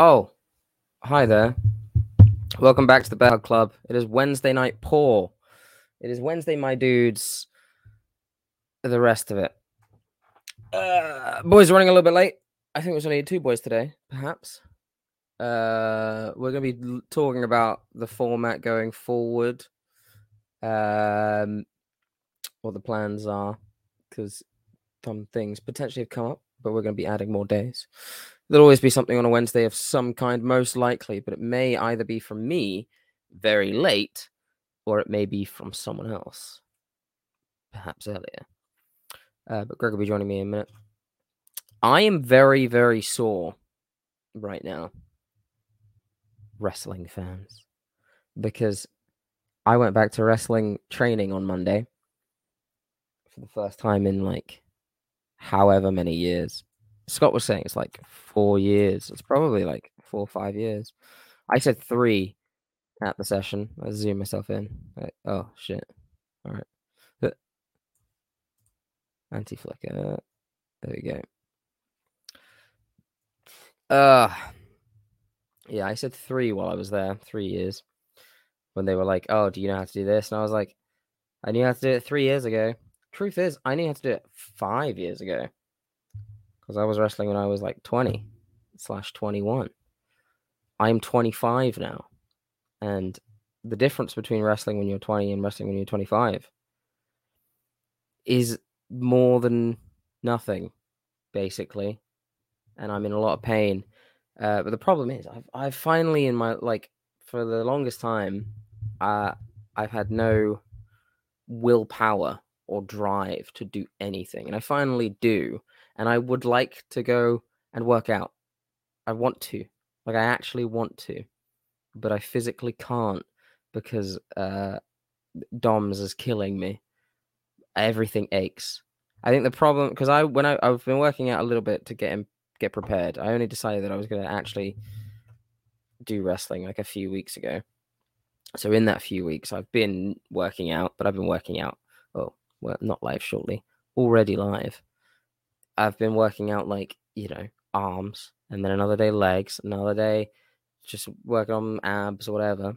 Oh, hi there. Welcome back to the Bear Club. It is Wednesday night pour. It is Wednesday, my dudes. The rest of it. Boys are running a little bit late. I think it was only two boys today, perhaps. We're going to be talking about the format going forward. What the plans are, because some things potentially have come up, but we're going to be adding more days. There'll always be something on a Wednesday of some kind, most likely, but it may either be from me very late, or it may be from someone else, perhaps earlier. But Greg will be joining me in a minute. I am very, very sore right now, wrestling fans, because I went back to wrestling training on Monday for the first time in like however many years. Scott was saying it's like 4 years. It's probably like 4 or 5 years. I said 3 at the session. I zoomed myself in. Like, oh, shit. All right. Anti-flicker. There we go. Yeah, I said 3 while I was there. 3 years. When they were like, oh, do you know how to do this? And I was like, I knew how to do it 3 years ago. Truth is, I knew how to do it 5 years ago. Because I was wrestling when I was like 20/21. I'm 25 now. And the difference between wrestling when you're 20 and wrestling when you're 25 is more than nothing, basically. And I'm in a lot of pain. But the problem is, I've finally in my, like, for the longest time, I've had no willpower or drive to do anything. And I finally do. And I would like to go and work out. I want to. Like, I actually want to. But I physically can't because DOMS is killing me. Everything aches. I think the problem... Because I've been working out a little bit to get prepared. I only decided that I was going to actually do wrestling like a few weeks ago. So in that few weeks, I've been working out. But I've been working out... Oh, well, not live shortly. Already live. I've been working out, like, you know, arms, and then another day legs, another day just working on abs or whatever.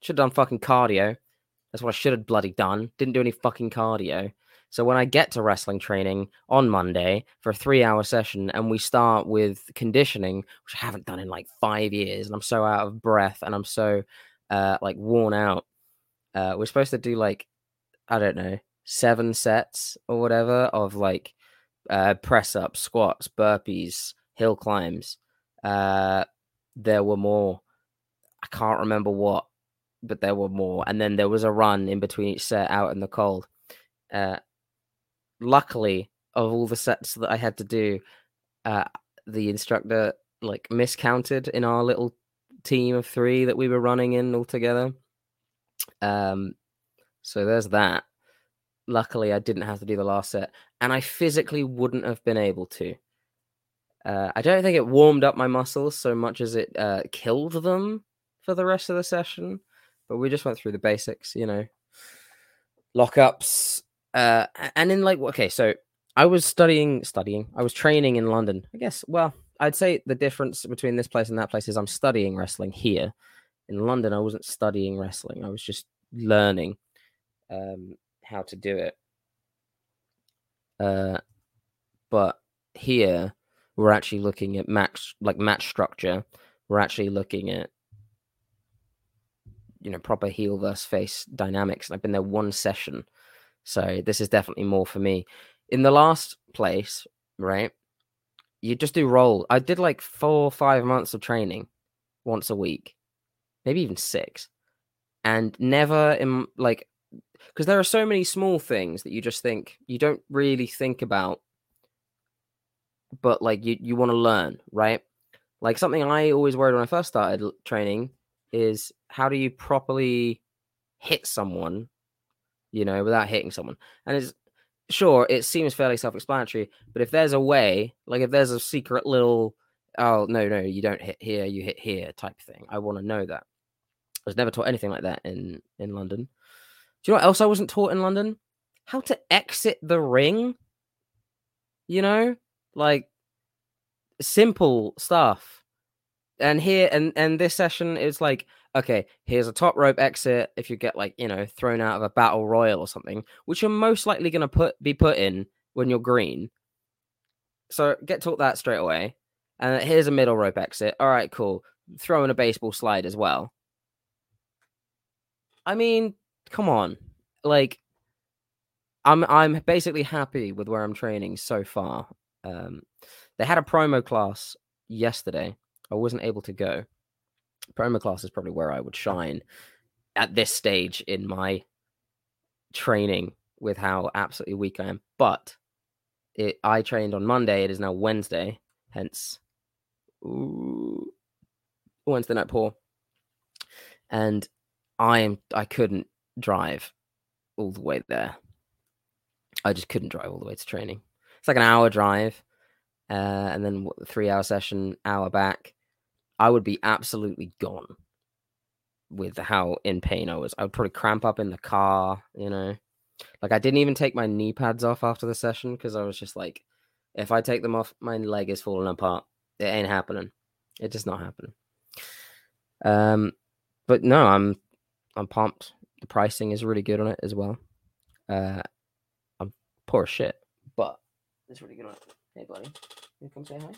Should have done fucking cardio. That's what I should have bloody done. Didn't do any fucking cardio. So when I get to wrestling training on Monday for a 3-hour session and we start with conditioning, which I haven't done in like 5 years, and I'm so out of breath and I'm so like worn out. We're supposed to do like, I don't know, 7 sets or whatever of like, press-ups, squats, burpees, hill climbs. There were more. I can't remember what, but there were more. And then there was a run in between each set out in the cold. Luckily, of all the sets that I had to do, the instructor like miscounted in our little team of 3 that we were running in all together. So there's that. Luckily, I didn't have to do the last set, and I physically wouldn't have been able to. I don't think it warmed up my muscles so much as it killed them for the rest of the session, but we just went through the basics, you know, lockups. And in like, okay, so I was training in London. I guess, well, I'd say the difference between this place and that place is I'm studying wrestling here. In London, I wasn't studying wrestling. I was just learning. How to do it. But here we're actually looking at match structure. We're actually looking at, you know, proper heel versus face dynamics. And I've been there 1 session. So this is definitely more for me. In the last place, right, you just do roll. I did like 4 or 5 months of training once a week, maybe even 6. And never in like, because there are so many small things that you just think, you don't really think about, but like you want to learn, right? Like something I always worried when I first started training is how do you properly hit someone, you know, without hitting someone? And it's sure, it seems fairly self-explanatory, but if there's a way, like if there's a secret little, oh, no, you don't hit here, you hit here type thing. I want to know that. I was never taught anything like that in London. Do you know what else I wasn't taught in London? How to exit the ring. You know? Like, simple stuff. And here, and this session is like, okay, here's a top rope exit. If you get like, you know, thrown out of a battle royal or something, which you're most likely going to be put in when you're green. So get taught that straight away. And here's a middle rope exit. All right, cool. Throw in a baseball slide as well. I mean, come on. Like, I'm basically happy with where I'm training so far. They had a promo class yesterday. I wasn't able to go. Promo class is probably where I would shine at this stage in my training with how absolutely weak I am. But I trained on Monday. It is now Wednesday. Hence, Wednesday night poor. And I couldn't drive all the way there. I just couldn't drive all the way to training. It's like an hour drive. And then what, the 3 hour session, hour back, I would be absolutely gone with how in pain I was. I would probably cramp up in the car, you know, like I didn't even take my knee pads off after the session. Cause I was just like, if I take them off, my leg is falling apart. It ain't happening. It's just not happening. But no, I'm pumped. The pricing is really good on it as well. I'm poor as shit, but it's really good on it. Hey, buddy. You come say hi?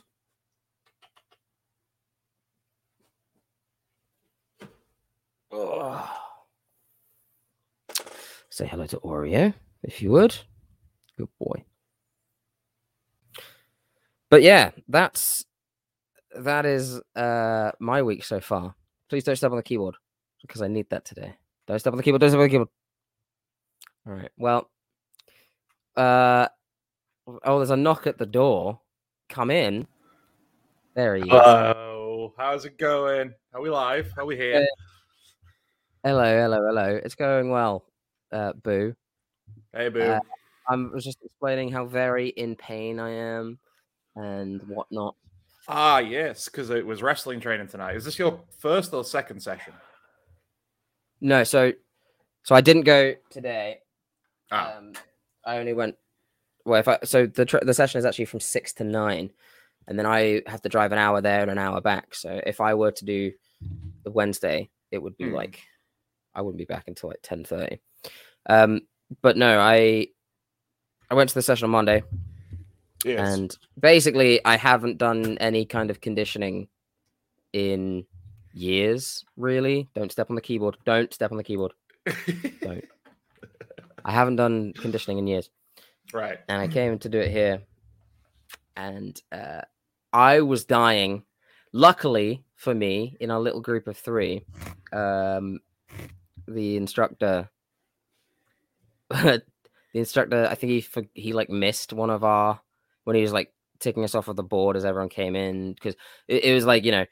Oh. Say hello to Oreo, if you would. Good boy. But yeah, that is my week so far. Please don't step on the keyboard, because I need that today. Don't step on the keyboard, don't step on the keyboard. All right, well... Oh, there's a knock at the door. Come in. There he is. Hello. How's it going? Are we live? Are we here? Hello. It's going well, Boo. Hey, Boo. I was just explaining how very in pain I am and whatnot. Ah, yes, because it was wrestling training tonight. Is this your first or second session? No, so I didn't go today. Ah. I only went... Well, the session is actually from 6 to 9, and then I have to drive an hour there and an hour back. So if I were to do the Wednesday, it would be like I wouldn't be back until like 10:30. But no, I went to the session on Monday, yes. And basically I haven't done any kind of conditioning in years. Really, don't step on the keyboard. Don't step on the keyboard. Don't. I haven't done conditioning in years. Right. And I came to do it here. And I was dying. Luckily for me, in our little group of three, the instructor, I think he like missed one of our, when he was like ticking us off of the board as everyone came in. Because it was like, you know,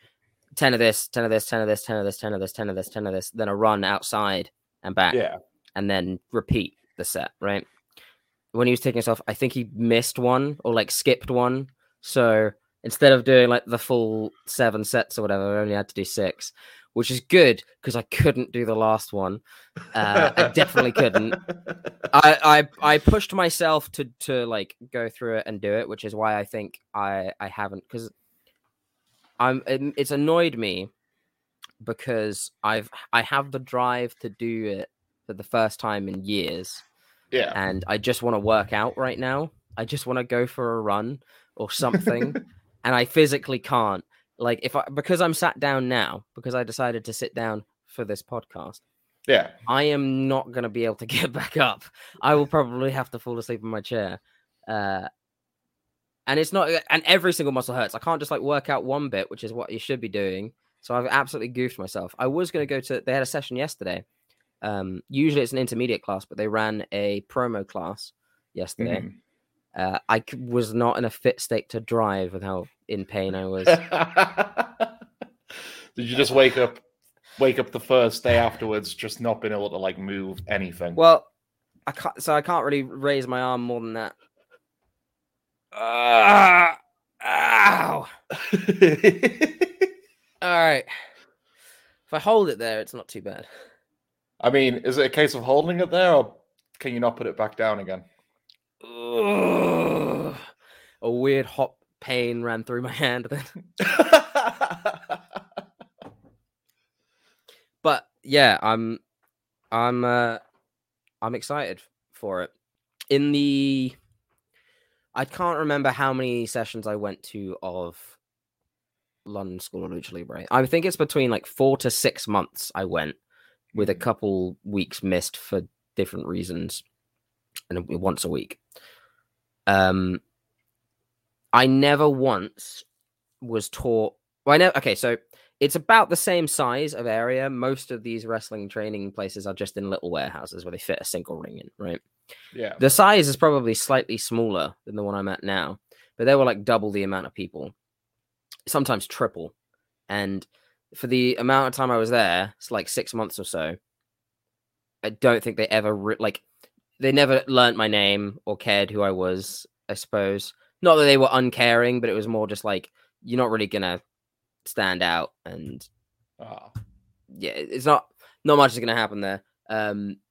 10 of this, 10 of this, 10 of this, 10 of this, 10 of this, 10 of this, 10 of this, then a run outside and back. Yeah. And then repeat the set, right? When he was taking us off, I think he missed one or like skipped one. So instead of doing like the full 7 sets or whatever, I only had to do 6, which is good because I couldn't do the last one. I definitely couldn't. I pushed myself to like go through it and do it, which is why I think I haven't, because it's annoyed me because I have the drive to do it for the first time in years. Yeah, and I just want to work out right now. I just want to go for a run or something, and I physically can't. Like because I'm sat down now, because I decided to sit down for this podcast. Yeah, I am not going to be able to get back up. I will probably have to fall asleep in my chair. And it's not. And every single muscle hurts. I can't just like work out one bit, which is what you should be doing. So I've absolutely goofed myself. I was going to go to. They had a session yesterday. Usually it's an intermediate class, but they ran a promo class yesterday. I was not in a fit state to drive with how in pain I was. Did you just wake up the first day afterwards, just not being able to like move anything? Well, I can't really raise my arm more than that. Ow! All right. If I hold it there, it's not too bad. I mean, is it a case of holding it there, or can you not put it back down again? Ugh. A weird hot pain ran through my hand then. yeah, I'm excited for it. I can't remember how many sessions I went to of London School of Lucha Libre. I think it's between like 4 to 6 months I went, with a couple weeks missed for different reasons, and once a week. I never once was taught. Well, I know. Okay, so it's about the same size of area. Most of these wrestling training places are just in little warehouses where they fit a single ring in, right? Yeah. The size is probably slightly smaller than the one I'm at now, but there were like double the amount of people, sometimes triple. And for the amount of time I was there, it's like 6 months or so, I don't think they ever they never learnt my name or cared who I was, I suppose. Not that they were uncaring, but it was more just like, you're not really going to stand out. And yeah, it's not much is going to happen there.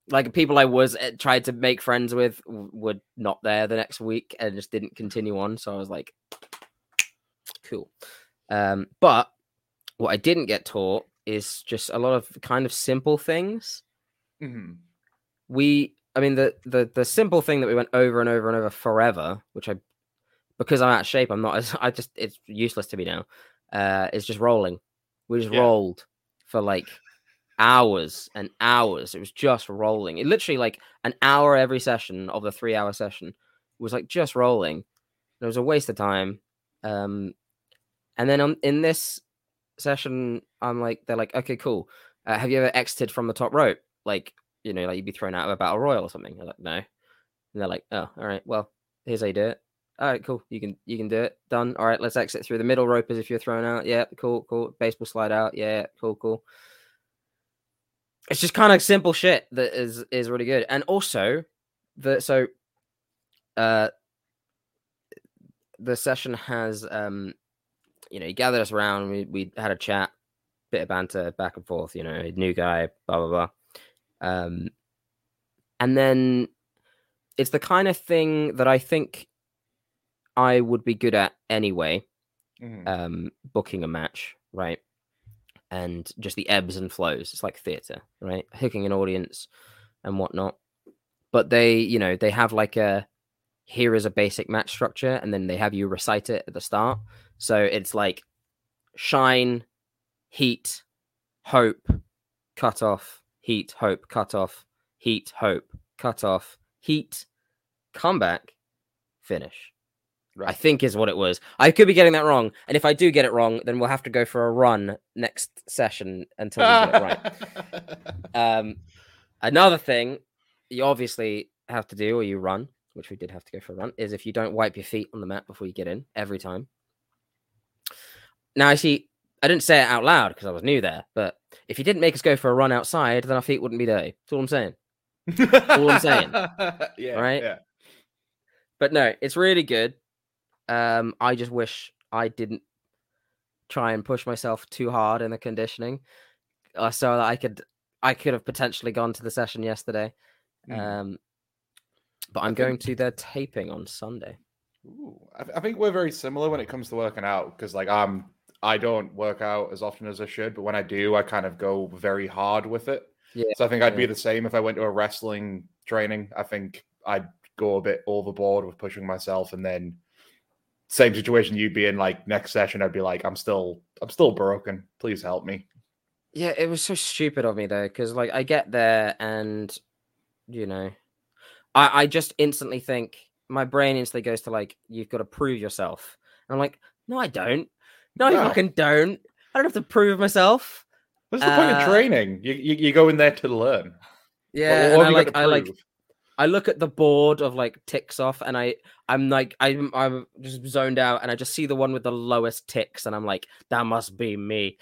Like people I was tried to make friends with were not there the next week and just didn't continue on. So I was like, cool. But what I didn't get taught is just a lot of kind of simple things. Mm-hmm. The simple thing that we went over and over and over forever, because I'm out of shape, it's useless to me now. It's just rolling. We just rolled for like hours and hours. It was just rolling. It literally like an hour every session of the 3 hour session was like just rolling. And it was a waste of time. And then in this session, I'm like, they're like, okay, cool. Have you ever exited from the top rope? Like, you know, like you'd be thrown out of a battle royal or something. I'm like, no. And they're like, oh, all right. Well, here's how you do it. All right, cool. You can do it. Done. All right, let's exit through the middle rope as if you're thrown out. Yeah, cool. Baseball slide out. Yeah, cool. It's just kind of simple shit that is really good. And also, the session has, he gathered us around. We had a chat, bit of banter, back and forth. You know, new guy, blah blah blah. And then it's the kind of thing that I think I would be good at anyway, booking a match, right? And just the ebbs and flows. It's like theater, right? Hooking an audience and whatnot. But they have like here is a basic match structure, and then they have you recite it at the start. So it's like shine, heat, hope, cut off, heat, hope, cut off, heat, hope, cut off, heat, come back, finish. I think is what it was. I could be getting that wrong. And if I do get it wrong, then we'll have to go for a run next session until we get it right. Another thing you obviously have to do, or you run, which we did have to go for a run, is if you don't wipe your feet on the mat before you get in every time. Now, I see, I didn't say it out loud because I was new there, but if you didn't make us go for a run outside, then our feet wouldn't be dirty. That's all I'm saying. Yeah, right? Yeah. But no, it's really good. I just wish I didn't try and push myself too hard in the conditioning, so that I could have potentially gone to the session yesterday. But I'm going to their taping on Sunday. Ooh, I think we're very similar when it comes to working out, because like I don't work out as often as I should, but when I do, I kind of go very hard with it. Yeah, so I think I'd be the same if I went to a wrestling training. I think I'd go a bit overboard with pushing myself, and then same situation you'd be in, like next session I'd be like, I'm still broken, please help me. Yeah, it was so stupid of me though, because like I get there and I just instantly think, my brain instantly goes to like, you've got to prove yourself, and I'm like, no I fucking don't. I don't have to prove myself. What's the point of training? You go in there to learn. Yeah, what and I look at the board of like ticks off, and I'm just zoned out, and I just see the one with the lowest ticks, and I'm like, that must be me.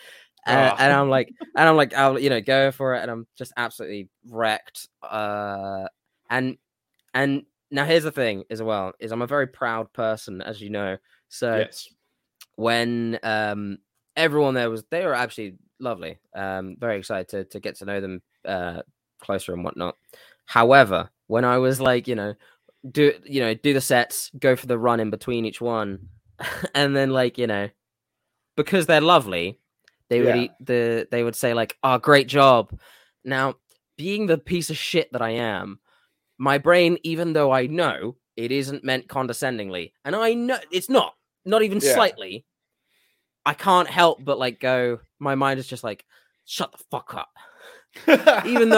And I'm like, I'll go for it, and I'm just absolutely wrecked. And now here's the thing as well, is I'm a very proud person, as you know. So when everyone there they were actually lovely. Very excited to get to know them closer and whatnot. However, when I was like, do the sets, go for the run in between each one, and then like, because they're lovely, they would say like, "Oh, great job," Now, being the piece of shit that I am, my brain, even though I know it isn't meant condescendingly, and I know it's not even slightly, I can't help but like go, my mind is just like, shut the fuck up. even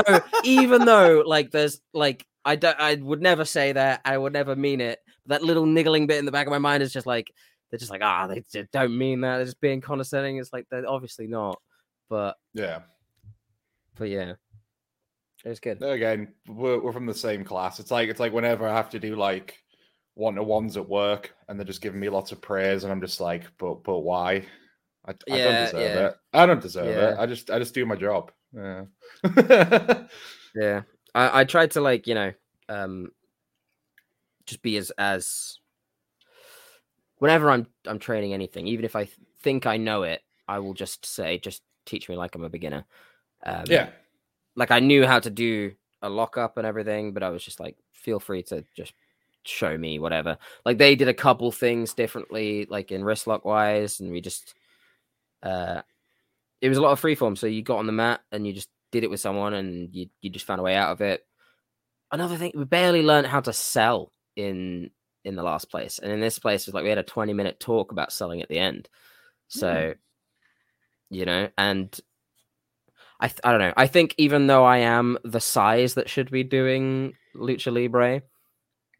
though like there's like, I would never say that. I would never mean it. That little niggling bit in the back of my mind is just like, they're just like, they just don't mean that. They're just being condescending. It's like, they're obviously not. But yeah. It was good. Again, we're from the same class. It's like whenever I have to do like one-to-ones at work and they're just giving me lots of praise and I'm just like, but why? I don't deserve it. I don't deserve it. I just do my job. Yeah. Yeah. I tried to like, you know, just be as whenever I'm training anything, even if I think I know it, I will just say, just teach me like I'm a beginner. Like I knew how to do a lockup and everything, but I was just like, feel free to just show me whatever. Like they did a couple things differently, like in wrist lock wise. And we just, it was a lot of freeform. So you got on the mat and you just did it with someone and you just found a way out of it. Another thing, we barely learned how to sell in the last place. And in this place, it was like we had a 20-minute talk about selling at the end. So, you know, and I don't know. I think even though I am the size that should be doing Lucha Libre,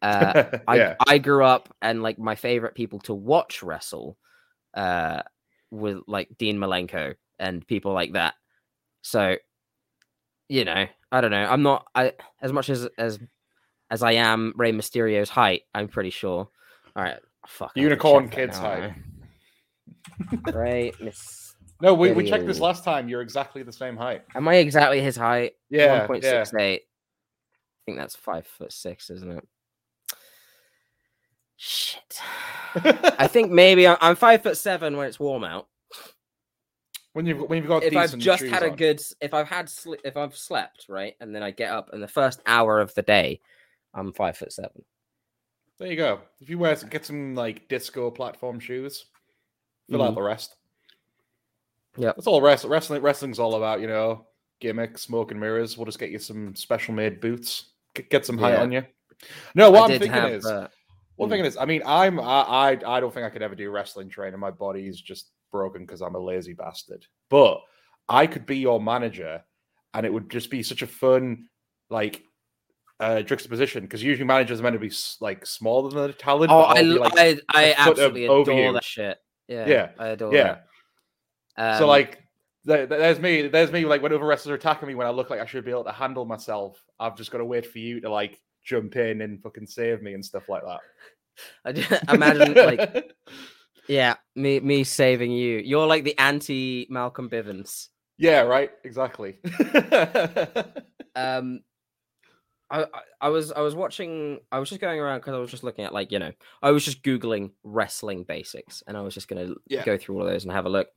I grew up and like my favorite people to watch wrestle with like Dean Malenko and people like that. So, you know, I don't know. I'm not as much as I am Rey Mysterio's height, I'm pretty sure. All right. Fuck. Unicorn Kid's height. Right. No, we checked this last time. You're exactly the same height. Am I exactly his height? Yeah. 1.68. Yeah. I think that's 5'6", isn't it? Shit. I think maybe I'm 5'7" when it's warm out. When you've got if decent I've just shoes had on. A good if I've slept right and then I get up in the first hour of the day, I'm 5'7". There you go. If you get some like disco platform shoes, fill out the rest. Yeah, that's all wrestling. Wrestling's all about, you know, gimmicks, smoke and mirrors. We'll just get you some special made boots. Get some height on you. No, what I'm thinking is, I mean, I don't think I could ever do wrestling training. My body's just broken because I'm a lazy bastard, but I could be your manager and it would just be such a fun like juxtaposition, because usually managers are meant to be like smaller than the talent. I absolutely adore that shit. I adore that. So like there's me like whenever wrestlers are attacking me when I look like I should be able to handle myself, I've just got to wait for you to like jump in and fucking save me and stuff like that. I just imagine like yeah, me saving you. You're like the anti-Malcolm Bivens. Yeah, right. Exactly. I was watching. I was just going around because I was just looking at like, you know, I was just Googling wrestling basics, and I was just gonna go through all of those and have a look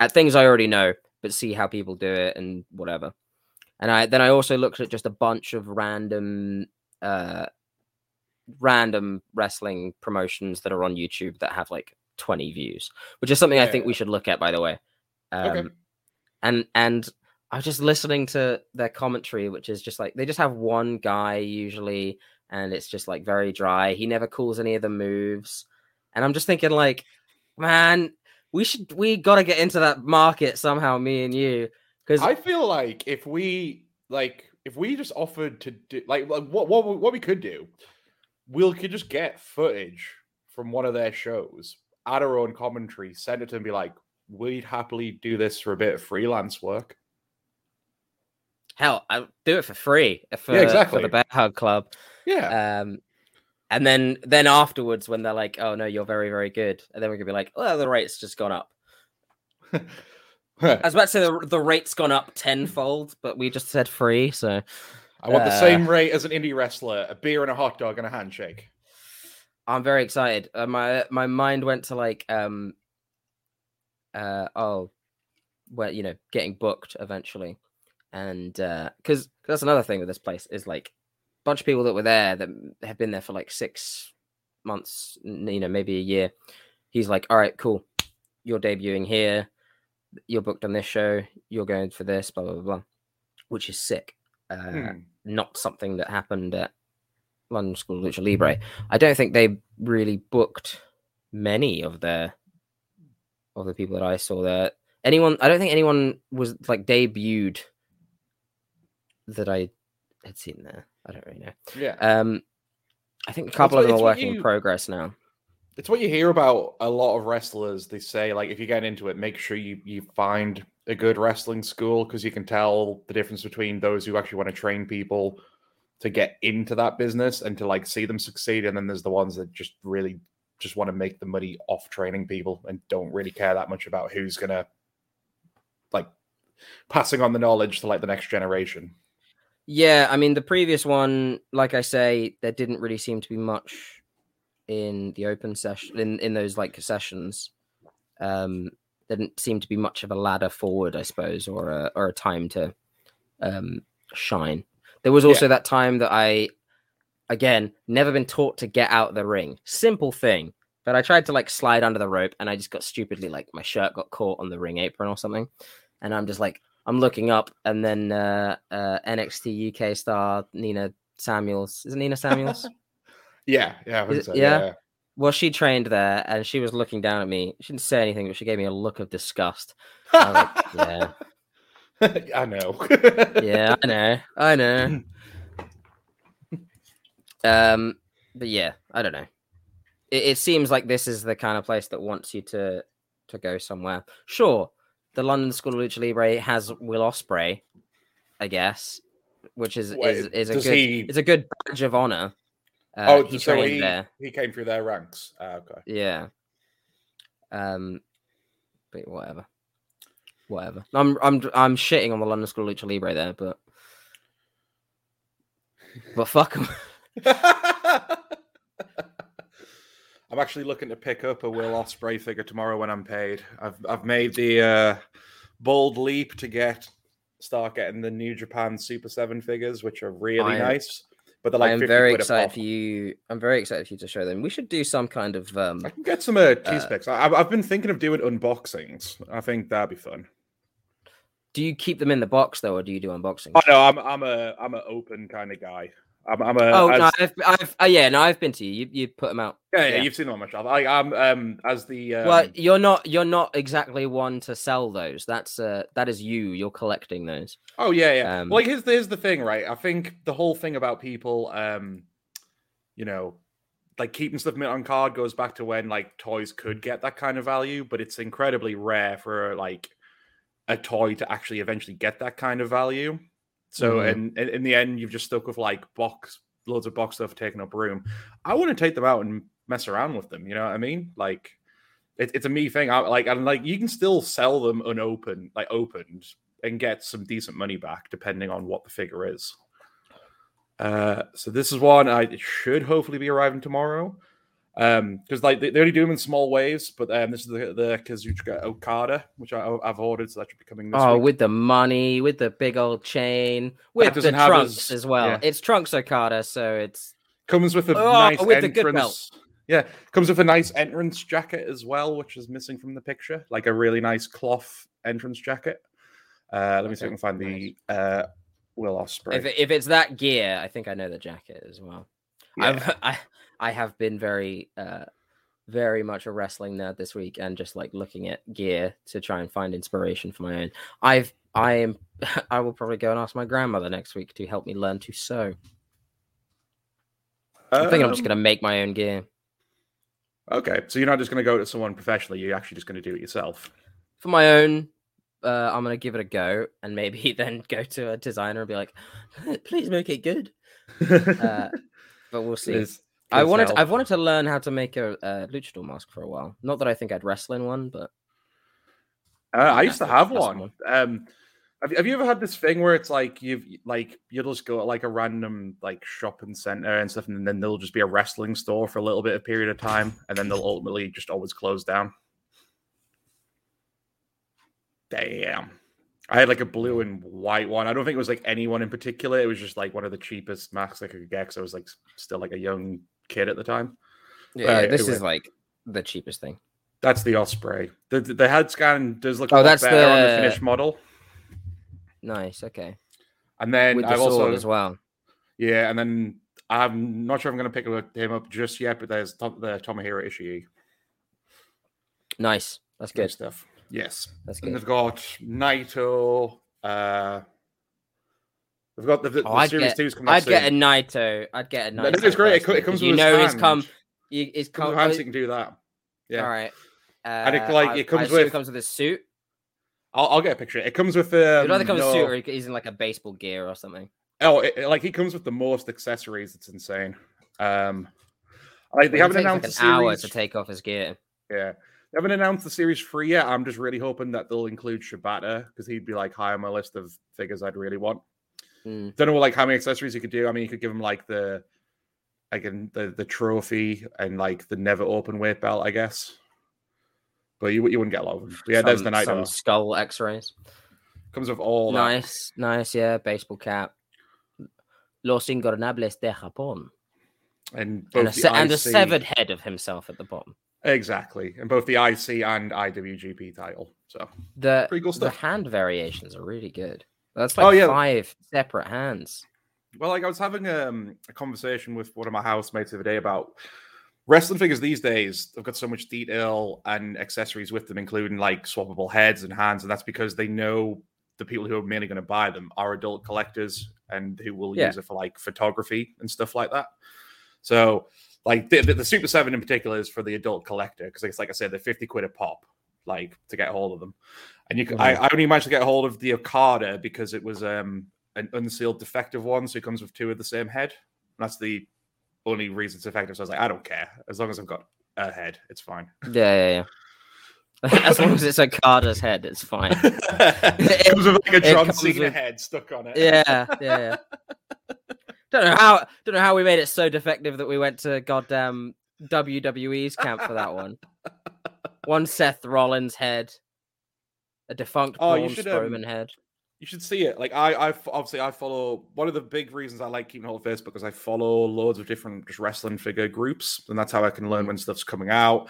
at things I already know, but see how people do it and whatever. And I also looked at just a bunch of random wrestling promotions that are on YouTube that have like 20 views, which is something I think we should look at, by the way. Okay. And I was just listening to their commentary, which is just like, they just have one guy usually, and it's just like very dry. He never calls any of the moves. And I'm just thinking like, man, we gotta get into that market somehow, me and you. Cause I feel like if we just offered to do like what we could do, we could just get footage from one of their shows, add our own commentary, send it to them, be like, we'd happily do this for a bit of freelance work. Hell, I'll do it for free for the Bear Hug Club. Yeah. And then afterwards, when they're like, oh, no, you're very, very good. And then we could be like, well, the rate's just gone up. I was about to say the rate's gone up tenfold, but we just said free, so... I want the same rate as an indie wrestler, a beer and a hot dog and a handshake. I'm very excited. My mind went to like, well, you know, getting booked eventually. And because that's another thing with this place is like a bunch of people that were there that have been there for like 6 months, you know, maybe a year. He's like, all right, cool. You're debuting here. You're booked on this show. You're going for this, blah, blah, blah. which is sick. Not something that happened at London School of Lucha Libre. I don't think they really booked many of the people that I saw there. I don't think anyone was like debuted that I had seen there. I don't really know. Yeah. I think a couple of them are working in progress now. It's what you hear about a lot of wrestlers. They say, like, if you're getting into it, make sure you find a good wrestling school, because you can tell the difference between those who actually want to train people to get into that business and to, like, see them succeed. And then there's the ones that just really just want to make the money off training people and don't really care that much about who's going to, like, passing on the knowledge to, like, the next generation. Yeah, I mean, the previous one, like I say, there didn't really seem to be much in the open session, in those like sessions. There didn't seem to be much of a ladder forward, I suppose, or a time to shine. There was also that time that I, again, never been taught to get out of the ring. Simple thing, but I tried to like slide under the rope, and I just got stupidly, like, my shirt got caught on the ring apron or something, and I'm just like, I'm looking up, and then NXT UK star Nina Samuels, is it Nina Samuels? Yeah. Well, she trained there, and she was looking down at me. She didn't say anything, but she gave me a look of disgust. I was like, yeah. I know. I know. But yeah, I don't know. It seems like this is the kind of place that wants you to go somewhere. Sure, the London School of Lucha Libre has Will Ospreay, I guess, which is a good badge of honor. He came through their ranks. Okay. Yeah. But whatever. I'm shitting on the London School of Lucha Libre there, but fuck them. I'm actually looking to pick up a Will Ospreay figure tomorrow when I'm paid. I've made the bold leap to start getting the New Japan Super 7 figures, which are really nice. But they're like, I'm very excited for you. I'm very excited for you to show them. We should do some kind of. I can get some T-Specs. I've been thinking of doing unboxings. I think that'd be fun. Do you keep them in the box though, or do you do unboxings? Oh no, I'm an open kind of guy. I've been to you. You put them out. Yeah, you've seen them on my shelf. Well, you're not exactly one to sell those. That is you. You're collecting those. Oh yeah. Well, here's the thing, right? I think the whole thing about people, like keeping stuff on card goes back to when like toys could get that kind of value, but it's incredibly rare for like a toy to actually eventually get that kind of value. So and in the end, you've just stuck with like loads of box stuff taking up room. I want to take them out and mess around with them. You know what I mean? Like it's a me thing. I'm like you can still sell them unopened, like opened, and get some decent money back depending on what the figure is. So this is one I should hopefully be arriving tomorrow. Because like they only do them in small waves, but this is the Kazuchika Okada, which I've ordered, so that should be coming this week. With the money, with the big old chain, with the trunks as well. Yeah. It's Trunks Okada, so it's comes with a nice with entrance. The good belt. Yeah, comes with a nice entrance jacket as well, which is missing from the picture, like a really nice cloth entrance jacket. Let me see if I can find the Will Ospreay. If it's that gear, I think I know the jacket as well. Yeah. I have been very, very much a wrestling nerd this week, and just like looking at gear to try and find inspiration for my own. I will probably go and ask my grandmother next week to help me learn to sew. I think I'm just going to make my own gear. Okay, so you're not just going to go to someone professionally; you're actually just going to do it yourself. For my own, I'm going to give it a go, and maybe then go to a designer and be like, "Please make it good." But we'll see. I've wanted to learn how to make a luchador mask for a while. Not that I think I'd wrestle in one, but I used to have one. Have you ever had this thing where it's like you'll just go to like a random like shopping center and stuff, and then there'll just be a wrestling store for a little bit of period of time, and then they'll ultimately just always close down? Damn. I had like a blue and white one. I don't think it was like anyone in particular. It was just like one of the cheapest masks I could get because I was like still like a young kid at the time. Yeah, this is like the cheapest thing. That's the Ospreay. The head scan does look a lot better on the finished model. Nice. Okay. And then with the I've also sword as well. Yeah, and then I'm not sure I'm going to pick him up just yet, but there's the Tomohiro Ishii. Nice. That's good stuff. Yes. That's good. And they've got Naito. They've got the series two's coming out. I'd get a Naito. It's great. It comes with his hand. It's comes with hands. You can do that. Yeah. All right. And it like it comes with. It comes with a suit. I'll get a picture. It comes with it either comes with a suit or he's in like a baseball gear or something. Oh, he comes with the most accessories. It's insane. They haven't announced like an hour to take off his gear. Yeah, they haven't announced the series 3 yet. I'm just really hoping that they'll include Shibata because he'd be like high on my list of figures I'd really want. Don't know how many accessories you could do. I mean, you could give him like the trophy and like the never open weight belt, I guess. But you wouldn't get a lot of them. But yeah, there's the Naito. Some skull X-rays. Comes with all that. Nice, yeah. Baseball cap. Los Ingobernables de Japón. And a severed head of himself at the bottom. Exactly. And both the IC and IWGP title. So pretty cool stuff. The hand variations are really good. That's like 5 separate hands. Well, I was having a conversation with one of my housemates the other day about wrestling figures these days. They've got so much detail and accessories with them, including like swappable heads and hands. And that's because they know the people who are mainly going to buy them are adult collectors and who will use it for like photography and stuff like that. So like the Super 7 in particular is for the adult collector because it's like I said, they're 50 quid a pop. Like to get hold of them, and I only managed to get hold of the Okada because it was an unsealed defective one, so it comes with 2 of the same head. And that's the only reason it's effective. So I was like, I don't care as long as I've got a head, it's fine. Yeah. As long as it's Okada's head, it's fine. It comes with like a John Cena head stuck on it. Yeah. Don't know how we made it so defective that we went to goddamn WWE's camp for that one. One Seth Rollins head, a defunct Braun Strowman head. You should see it. Like I follow one of the big reasons I like keeping hold of Facebook because I follow loads of different just wrestling figure groups, and that's how I can learn when stuff's coming out.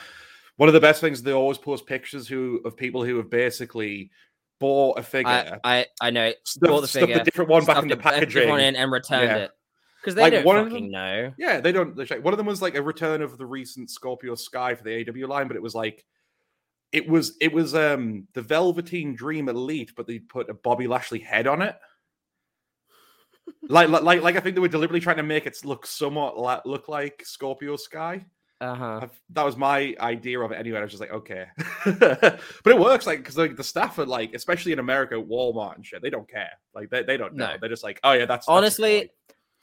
One of the best things they always post pictures of people who have basically bought a figure. I know bought the figure, stuffed a different one back in the packaging, and returned it. Because they don't fucking know. Yeah, they don't. One of them was like a return of the recent Scorpio Sky for the AEW line, but it was like. It was the Velveteen Dream Elite, but they put a Bobby Lashley head on it. like I think they were deliberately trying to make it look like Scorpio Sky. That was my idea of it anyway. I was just like, okay, but it works. Like because the staff are like, especially in America, Walmart and shit, they don't care. Like they don't know. No. They're just like, oh yeah, that's honestly,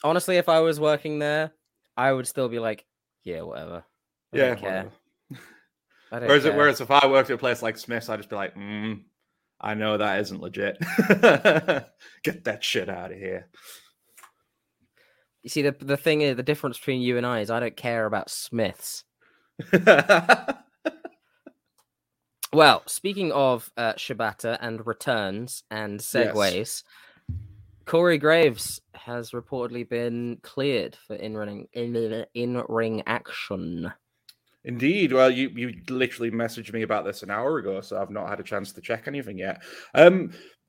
if I was working there, I would still be like, yeah, whatever. I don't care. Whereas if I worked at a place like Smith's, I'd just be like, I know that isn't legit. Get that shit out of here. You see, the thing is, the difference between you and I is I don't care about Smith's. Well, speaking of Shibata and returns and segues, Corey Graves has reportedly been cleared for in-ring action. Indeed. Well, you literally messaged me about this an hour ago, so I've not had a chance to check anything yet.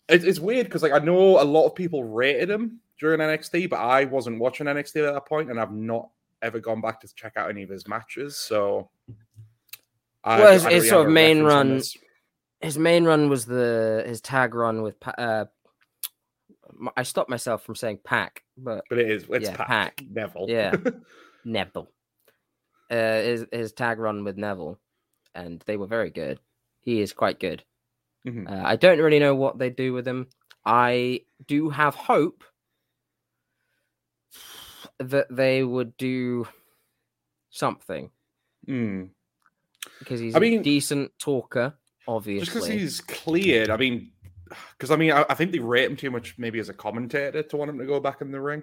It's weird because I know a lot of people rated him during NXT, but I wasn't watching NXT at that point, and I've not ever gone back to check out any of his matches. So, his main run was his tag run with. I stopped myself from saying Pac, but it's Pac Neville. Yeah, Neville. His tag run with Neville, and they were very good. He is quite good. I don't really know what they do with him. I do have hope that they would do something because he's a decent talker, obviously. Just because he's cleared, I think they rate him too much, maybe as a commentator, to want him to go back in the ring.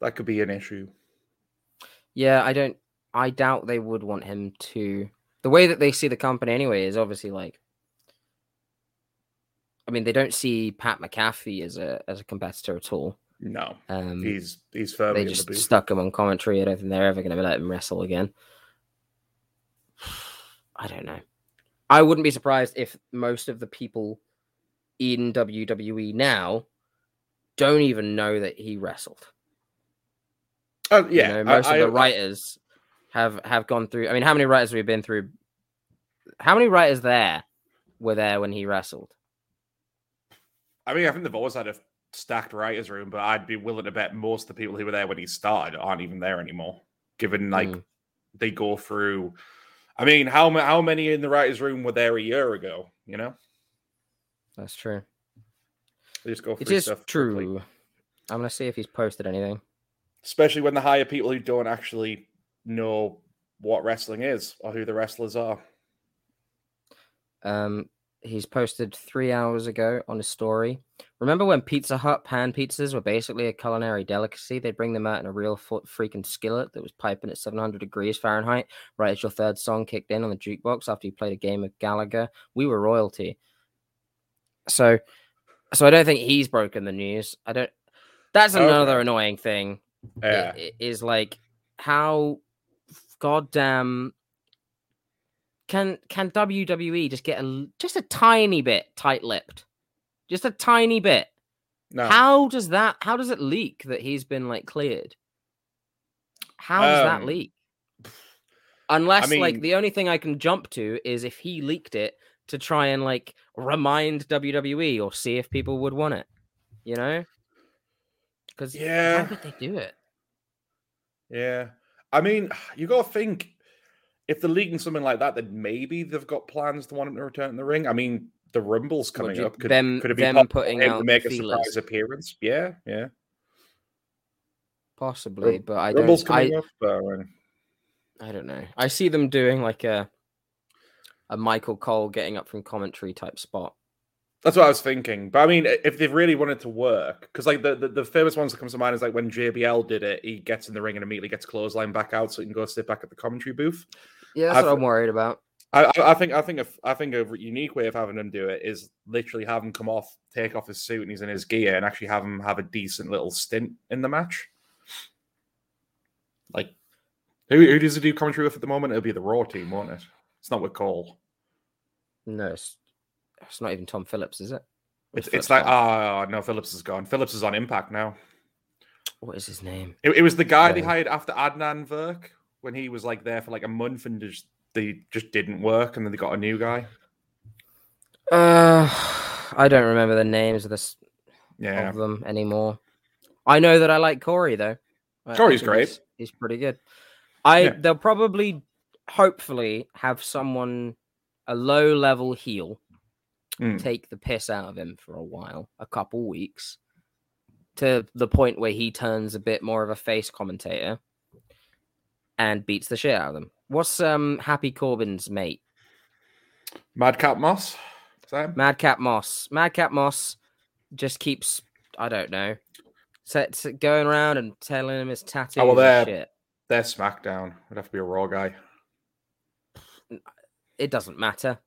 That could be an issue. Yeah, I doubt they would want him to. The way that they see the company anyway is obviously like. I mean, they don't see Pat McAfee as a competitor at all. No, he's firmly. They just stuck him on commentary. I don't think they're ever going to let him wrestle again. I don't know. I wouldn't be surprised if most of the people in WWE now don't even know that he wrestled. Oh, yeah. You know, most of the writers have gone through. I mean, how many writers have we been through? How many writers were there when he wrestled? I mean, I think they've always had a stacked writers' room, but I'd be willing to bet most of the people who were there when he started aren't even there anymore. Given they go through, I mean, how many in the writers' room were there a year ago? You know, that's true. They just go through. It is stuff true. Quickly. I'm gonna see if he's posted anything. Especially when they hire people who don't actually know what wrestling is or who the wrestlers are. He's posted 3 hours ago on his story. Remember when Pizza Hut pan pizzas were basically a culinary delicacy? They'd bring them out in a real freaking skillet that was piping at 700 degrees Fahrenheit right as your third song kicked in on the jukebox after you played a game of Gallagher. We were royalty. So I don't think he's broken the news. I don't. That's another annoying thing. Yeah. Is like how goddamn can WWE just get a tiny bit tight-lipped, just a tiny bit? No. How does it leak that he's been like cleared? How does that leak? Unless the only thing I can jump to is if he leaked it to try and like remind WWE or see if people would want it, you know? Because how could they do it? Yeah. I mean, you got to think, if they're leaking something like that, then maybe they've got plans to want him to return to the ring. I mean, the Rumble's coming up. Could it be them putting out to make a surprise appearance? Yeah, yeah. Possibly, but I don't... Rumble's coming up, I don't know. I see them doing like a Michael Cole getting up from commentary type spot. That's what I was thinking. But I mean, if they really wanted to work, because like the famous ones that comes to mind is like when JBL did it, he gets in the ring and immediately gets clothesline back out, so he can go sit back at the commentary booth. Yeah, that's what I'm worried about. I think a unique way of having him do it is literally have him come off, take off his suit, and he's in his gear, and actually have him have a decent little stint in the match. Like, who does he do commentary with at the moment? It'll be the Raw team, won't it? It's not with Cole. No. It's not even Tom Phillips, is it? It's like, no, Phillips is gone. Phillips is on Impact now. What is his name? It was the guy they hired after Adnan Virk when he was like there for like a month and they just didn't work, and then they got a new guy. I don't remember the names of them anymore. I know that I like Corey though. Corey's great. He's pretty good. They'll probably, hopefully, have someone a low-level heel. Take the piss out of him for a while, a couple weeks, to the point where he turns a bit more of a face commentator and beats the shit out of them. What's Happy Corbin's mate? Madcap Moss? Madcap Moss. Madcap Moss just keeps, I don't know, going around and telling him his tattoos and shit. They're SmackDown. It'd have to be a Raw guy. It doesn't matter.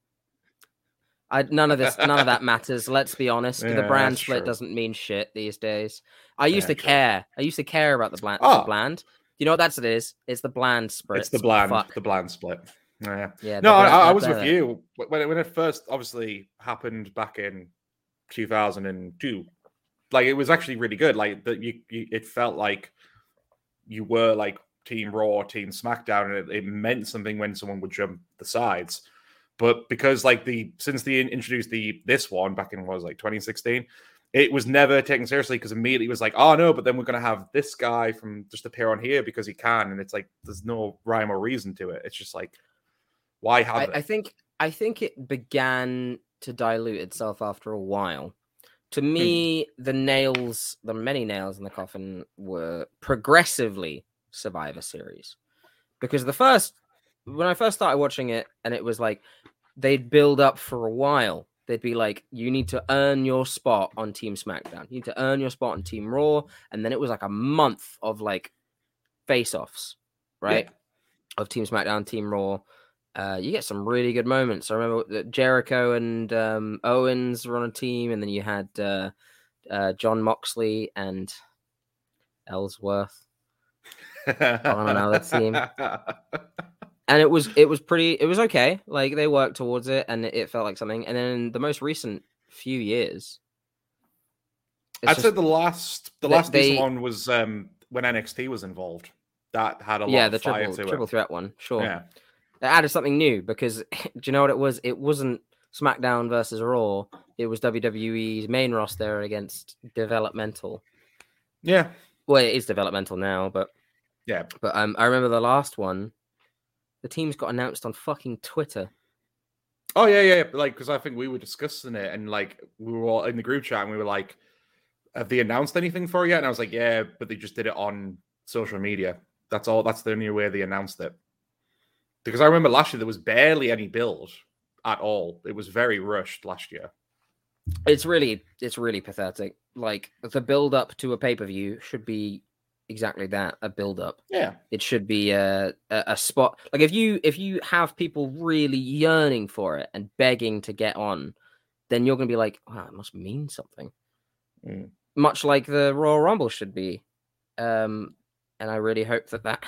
None of that matters. Let's be honest. Yeah, the brand split doesn't mean shit these days. I used to care. I used to care about the bland. Oh. The bland. You know what that is? It's the bland split. It's the bland. Fuck. The bland split. Yeah. Yeah. No, I was with you when it first obviously happened back in 2002. Like it was actually really good. Like that it felt like you were like Team Raw, Team SmackDown, and it meant something when someone would jump the sides. But because like since they introduced this one back in 2016, it was never taken seriously because immediately it was like, oh no, but then we're gonna have this guy from just appear on here because he can, and it's like there's no rhyme or reason to it. It's just like, why have it? I think it began to dilute itself after a while. To me, the many nails in the coffin were progressively Survivor Series, because when I first started watching it, and it was like they'd build up for a while. They'd be like, you need to earn your spot on Team SmackDown. You need to earn your spot on Team Raw. And then it was like a month of like face-offs, right? Yeah. Of Team SmackDown, Team Raw. You get some really good moments. I remember that Jericho and Owens were on a team. And then you had John Moxley and Ellsworth on another team. And it was okay. Like, they worked towards it and it felt like something. And then the most recent few years, I'd say the last decent one was when NXT was involved. That had a lot of fire to it. Yeah, the triple threat one, sure. Yeah. It added something new because, do you know what it was? It wasn't SmackDown versus Raw. It was WWE's main roster against developmental. Yeah. Well, it is developmental now, but... Yeah. But I remember the last one, the teams got announced on fucking Twitter. Oh, yeah. Like, because I think we were discussing it and, like, we were all in the group chat and we were like, have they announced anything for you? And I was like, yeah, but they just did it on social media. That's all. That's the only way they announced it. Because I remember last year there was barely any build at all. It was very rushed last year. It's really pathetic. Like, the build up to a pay-per-view should be exactly that, a build up. Yeah. It should be a spot. Like, if you have people really yearning for it and begging to get on, then you're going to be like, wow, it must mean something. Mm. Much like the Royal Rumble should be. And I really hope that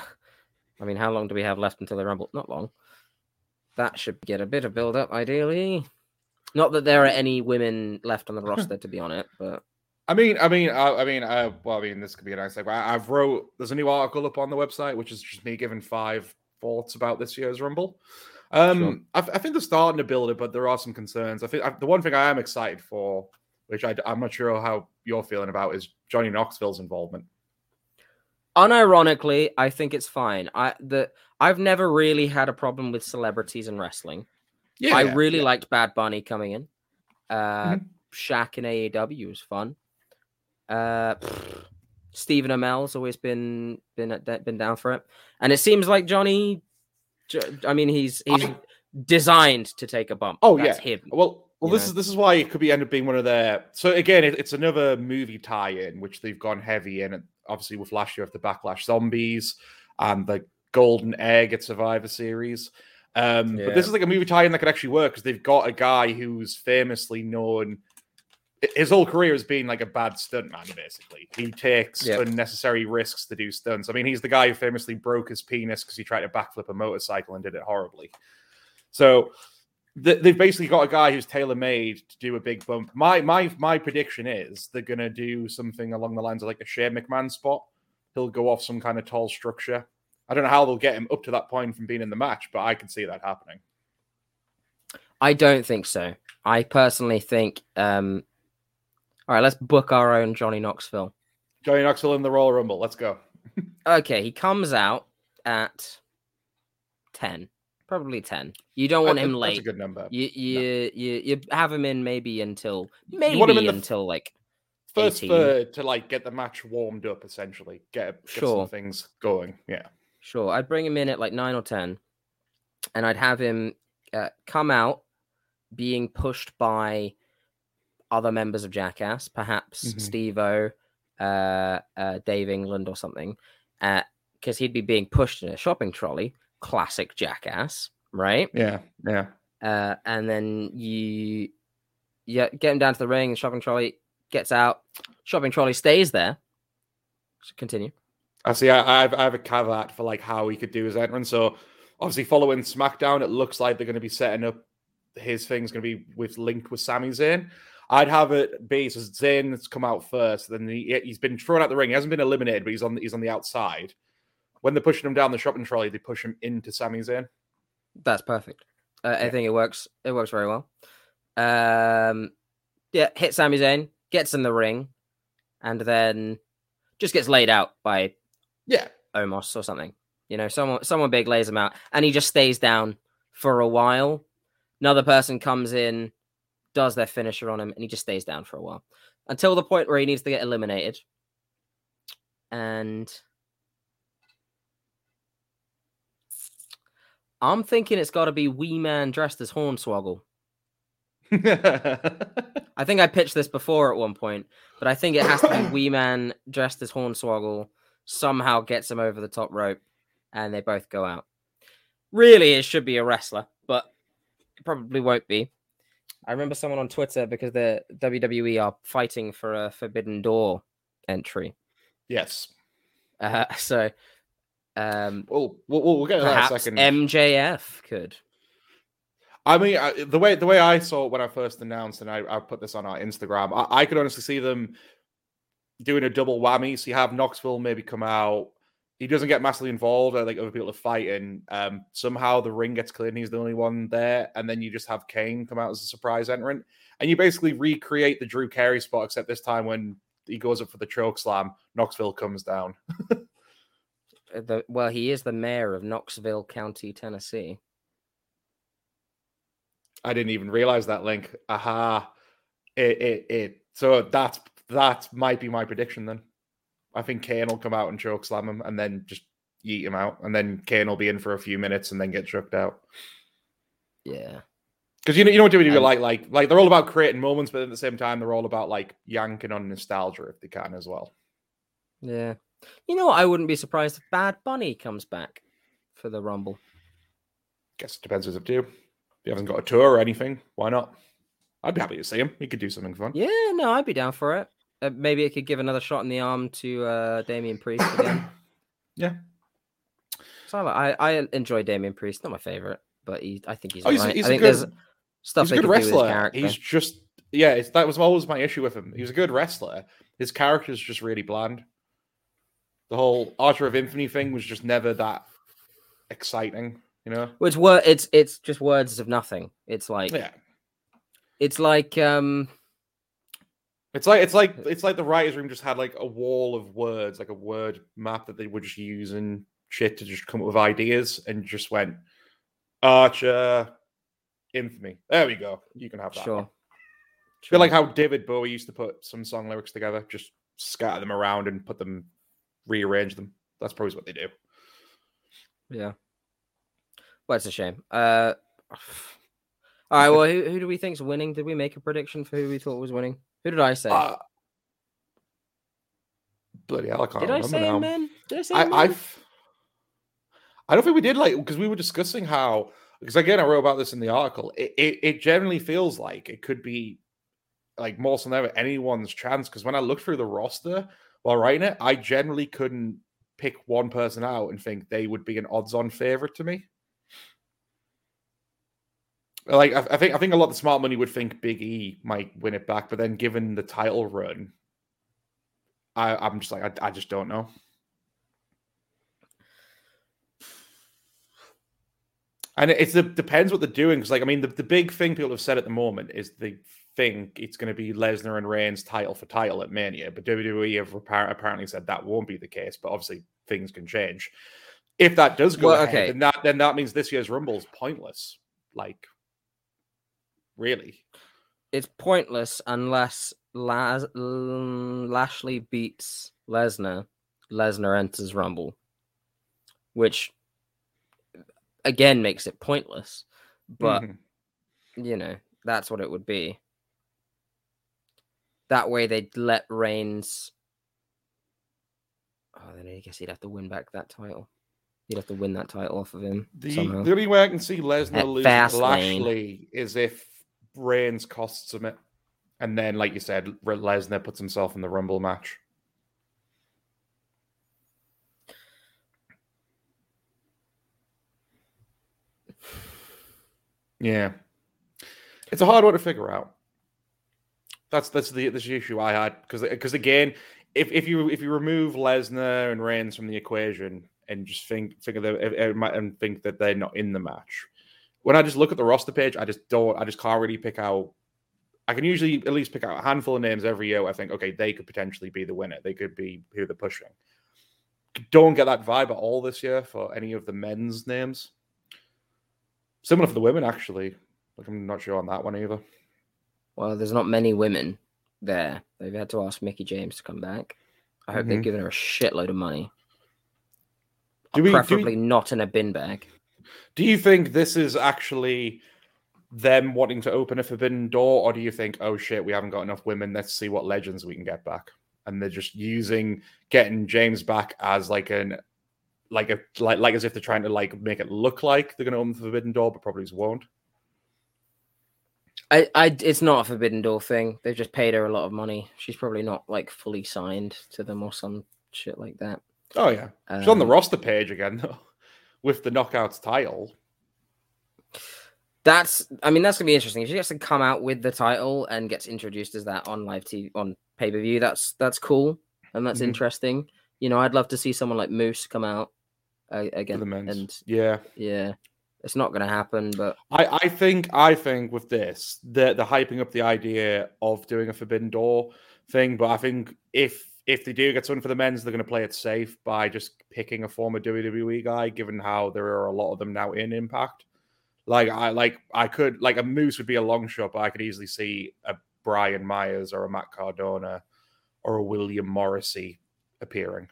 I mean, how long do we have left until the Rumble? Not long. That should get a bit of build-up, ideally. Not that there are any women left on the roster to be on it, but... I mean, this could be a nice segue. I've wrote... There's a new article up on the website, which is just me giving 5 thoughts about this year's Rumble. Sure. I think they're starting to build it, but there are some concerns. I think the one thing I am excited for, which I'm not sure how you're feeling about, is Johnny Knoxville's involvement. Unironically, I think it's fine. I've never really had a problem with celebrities in wrestling. Yeah, I really liked Bad Bunny coming in. Shaq in AEW was fun. Stephen Amell's always been down for it, and it seems like Johnny. I mean, he's designed to take a bump. Oh, that's him. Well, this is why it could be end up being one of their. So again, it's another movie tie-in which they've gone heavy in. Obviously, with last year of the Backlash Zombies and the Golden Egg at Survivor Series. But this is like a movie tie-in that could actually work because they've got a guy who's famously known... His whole career has been like a bad stuntman, basically. He takes unnecessary risks to do stunts. I mean, he's the guy who famously broke his penis because he tried to backflip a motorcycle and did it horribly. So they've basically got a guy who's tailor-made to do a big bump. My prediction is they're going to do something along the lines of like a Shane McMahon spot. He'll go off some kind of tall structure. I don't know how they'll get him up to that point from being in the match, but I can see that happening. I don't think so. I personally think... all right, let's book our own Johnny Knoxville. Johnny Knoxville in the Royal Rumble. Let's go. Okay, he comes out at 10. Probably 10. You don't want him late. That's a good number. You have him in maybe until like first 18. Third to like get the match warmed up, essentially. Get some things going. Yeah. Sure. I'd bring him in at like 9 or 10, and I'd have him come out being pushed by other members of Jackass, perhaps Steve-O, Dave England, or something, because he'd be being pushed in a shopping trolley. Classic Jackass, right? Yeah. And then you get him down to the ring, and shopping trolley gets out. Shopping trolley stays there. So continue. I see. I have a caveat for like how he could do his entrance. So obviously, following SmackDown, it looks like they're going to be setting up his thing's going to be linked with Sami Zayn. I'd have it be so Zayn has come out first. Then he's been thrown out the ring. He hasn't been eliminated, but he's on the outside. When they're pushing him down the shopping trolley, they push him into Sami Zayn. That's perfect. I think it works. It works very well. Hit Sami Zayn, gets in the ring, and then just gets laid out by Omos or something. You know, someone big lays him out, and he just stays down for a while. Another person comes in, does their finisher on him, and he just stays down for a while. Until the point where he needs to get eliminated. And... I'm thinking it's got to be Wee Man dressed as Hornswoggle. I think I pitched this before at one point, but I think it has to be Wee Man dressed as Hornswoggle, somehow gets him over the top rope, and they both go out. Really, it should be a wrestler, but it probably won't be. I remember someone on Twitter, because the WWE are fighting for a Forbidden Door entry. Yes. So... We'll get to that in a second. MJF could. I mean, the way I saw it when I first announced, and I put this on our Instagram, I could honestly see them doing a double whammy. So you have Knoxville maybe come out. He doesn't get massively involved. I think other people are fighting. Somehow the ring gets cleared and he's the only one there. And then you just have Kane come out as a surprise entrant. And you basically recreate the Drew Carey spot, except this time when he goes up for the choke slam, Knoxville comes down. Well, he is the mayor of Knoxville County, Tennessee. I didn't even realize that link. Aha. So that might be my prediction then. I think Kane will come out and choke slam him and then just yeet him out. And then Kane will be in for a few minutes and then get choked out. Yeah. Because you know what WWE like they're all about creating moments, but at the same time, they're all about like yanking on nostalgia if they can as well. Yeah. You know what? I wouldn't be surprised if Bad Bunny comes back for the Rumble. Guess it depends who's up to you. If he hasn't got a tour or anything, why not? I'd be happy to see him. He could do something fun. Yeah, no, I'd be down for it. Maybe it could give another shot in the arm to Damien Priest again. Yeah. So I enjoy Damien Priest. Not my favorite, but I think he's all right. He's I think good, there's stuff he's a good wrestler. He's just, yeah, that was always my issue with him. He was a good wrestler. His character's just really bland. The whole Archer of Infamy thing was just never that exciting, you know? It's just words of nothing. It's like... Yeah. It's like the writers' room just had like a wall of words, like a word map that they were just using shit to just come up with ideas, and just went Archer Infamy. There we go. You can have that. Sure. I feel like how David Bowie used to put some song lyrics together, just scatter them around and rearrange them. That's probably what they do. Yeah. Well, it's a shame. All right. Well, who do we think's winning? Did we make a prediction for who we thought was winning? Who did I say? Bloody hell, I can't remember now. Did I say him, man? I don't think we did, like, because we were discussing how... Because, again, I wrote about this in the article. It generally feels like it could be, like, more so than ever, anyone's chance. Because when I looked through the roster while writing it, I generally couldn't pick one person out and think they would be an odds-on favorite to me. Like, I think a lot of the smart money would think Big E might win it back, but then given the title run, I'm just like, I just don't know. And it depends what they're doing, because, like, I mean, the big thing people have said at the moment is they think it's going to be Lesnar and Reigns title for title at Mania, but WWE have apparently said that won't be the case, but obviously things can change. If that does go ahead, okay. then that means this year's Rumble is pointless. Like, really, it's pointless unless Lashley beats Lesnar. Lesnar enters Rumble, which again makes it pointless. But you know, that's what it would be. That way, they'd let Reigns. Oh, then I guess he'd have to win back that title. You'd have to win that title off of him. The only way I can see Lesnar lose Lashley is if Reigns costs him it. And then, like you said, Lesnar puts himself in the Rumble match. Yeah. It's a hard one to figure out. That's the issue I had. Because again, if you remove Lesnar and Reigns from the equation... and just think that they're not in the match. When I just look at the roster page, I just can't really pick out. I can usually at least pick out a handful of names every year. I think, okay, they could potentially be the winner. They could be who they're pushing. Don't get that vibe at all this year for any of the men's names. Similar for the women, actually. Like, I'm not sure on that one either. Well, there's not many women there. They've had to ask Mickie James to come back. I hope they've given her a shitload of money. Preferably not in a bin bag. Do you think this is actually them wanting to open a forbidden door, or do you think, oh shit, we haven't got enough women, let's see what legends we can get back? And they're just getting James back as like as if they're trying to like make it look like they're going to open the forbidden door, but probably just won't. It's not a forbidden door thing. They've just paid her a lot of money. She's probably not like fully signed to them or some shit like that. Oh, yeah. She's on the roster page again, though, with the Knockouts title. That's going to be interesting. If she gets to come out with the title and gets introduced as that on live TV, on pay-per-view, that's cool. And that's interesting. You know, I'd love to see someone like Moose come out again. For the men's. And, yeah. It's not going to happen, but... I think with this, they're hyping up the idea of doing a Forbidden Door thing, but I think if they do get someone for the men's, they're going to play it safe by just picking a former WWE guy, given how there are a lot of them now in Impact. I could a Moose would be a long shot, but I could easily see a Brian Myers or a Matt Cardona or a William Morrissey appearing.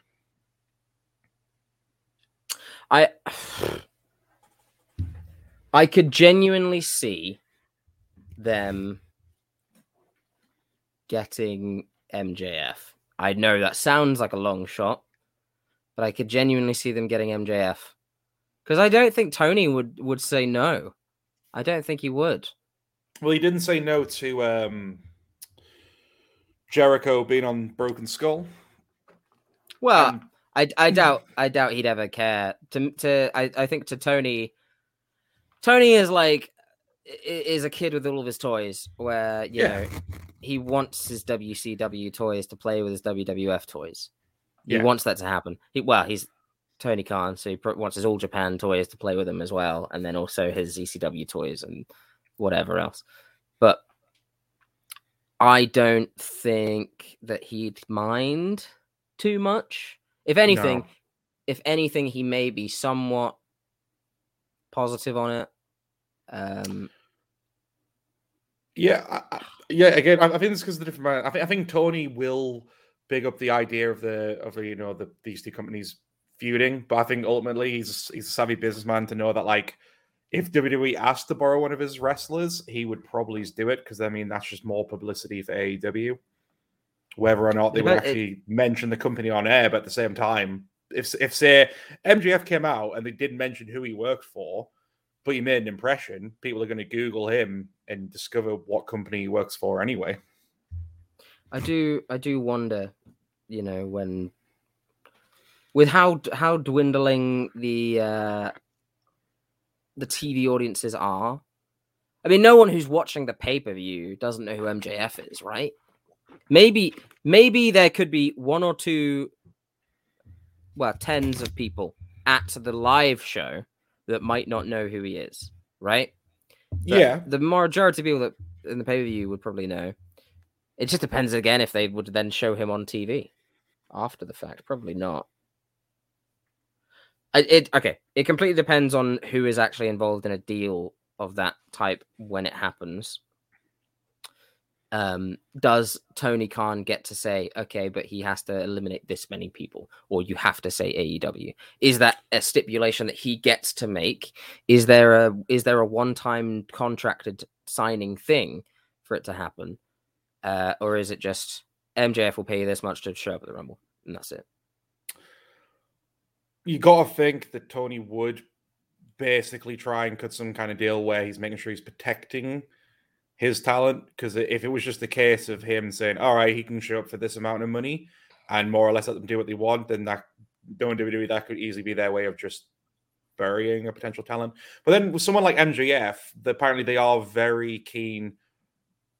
I could genuinely see them getting MJF. I know that sounds like a long shot, but I could genuinely see them getting MJF. Because I don't think Tony would say no. I don't think he would. Well, he didn't say no to Jericho being on Broken Skull. Well, I doubt he'd ever care. I think to Tony... Tony is a kid with all of his toys where, you know, he wants his WCW toys to play with his WWF toys. He wants that to happen. He's Tony Khan, so he wants his All Japan toys to play with him as well, and then also his ECW toys and whatever else. But I don't think that he'd mind too much. If anything, he may be somewhat positive on it. Again, I think it's because of the different. I think Tony will big up the idea of these two companies feuding, but I think ultimately he's a savvy businessman to know that if WWE asked to borrow one of his wrestlers, he would probably do it because that's just more publicity for AEW. Whether or not they would actually mention the company on air, but at the same time. If say MJF came out and they didn't mention who he worked for, but he made an impression, people are going to Google him and discover what company he works for anyway. I do wonder, when with how dwindling the TV audiences are. No one who's watching the pay-per-view doesn't know who MJF is, right? Maybe there could be one or two. Well, tens of people at the live show that might not know who he is, right? The majority of people that in the pay-per-view would probably know. It just depends again if they would then show him on TV after the fact. Probably not. It completely depends on who is actually involved in a deal of that type when it happens. Does Tony Khan get to say, okay, but he has to eliminate this many people, or you have to say AEW? Is that a stipulation that he gets to make? Is there a one-time contracted signing thing for it to happen? Or is it just MJF will pay you this much to show up at the Rumble, and that's it? You got to think that Tony would basically try and cut some kind of deal where he's making sure he's protecting his talent, because if it was just the case of him saying, all right, he can show up for this amount of money and more or less let them do what they want, then that could easily be their way of just burying a potential talent. But then with someone like MJF, apparently they are very keen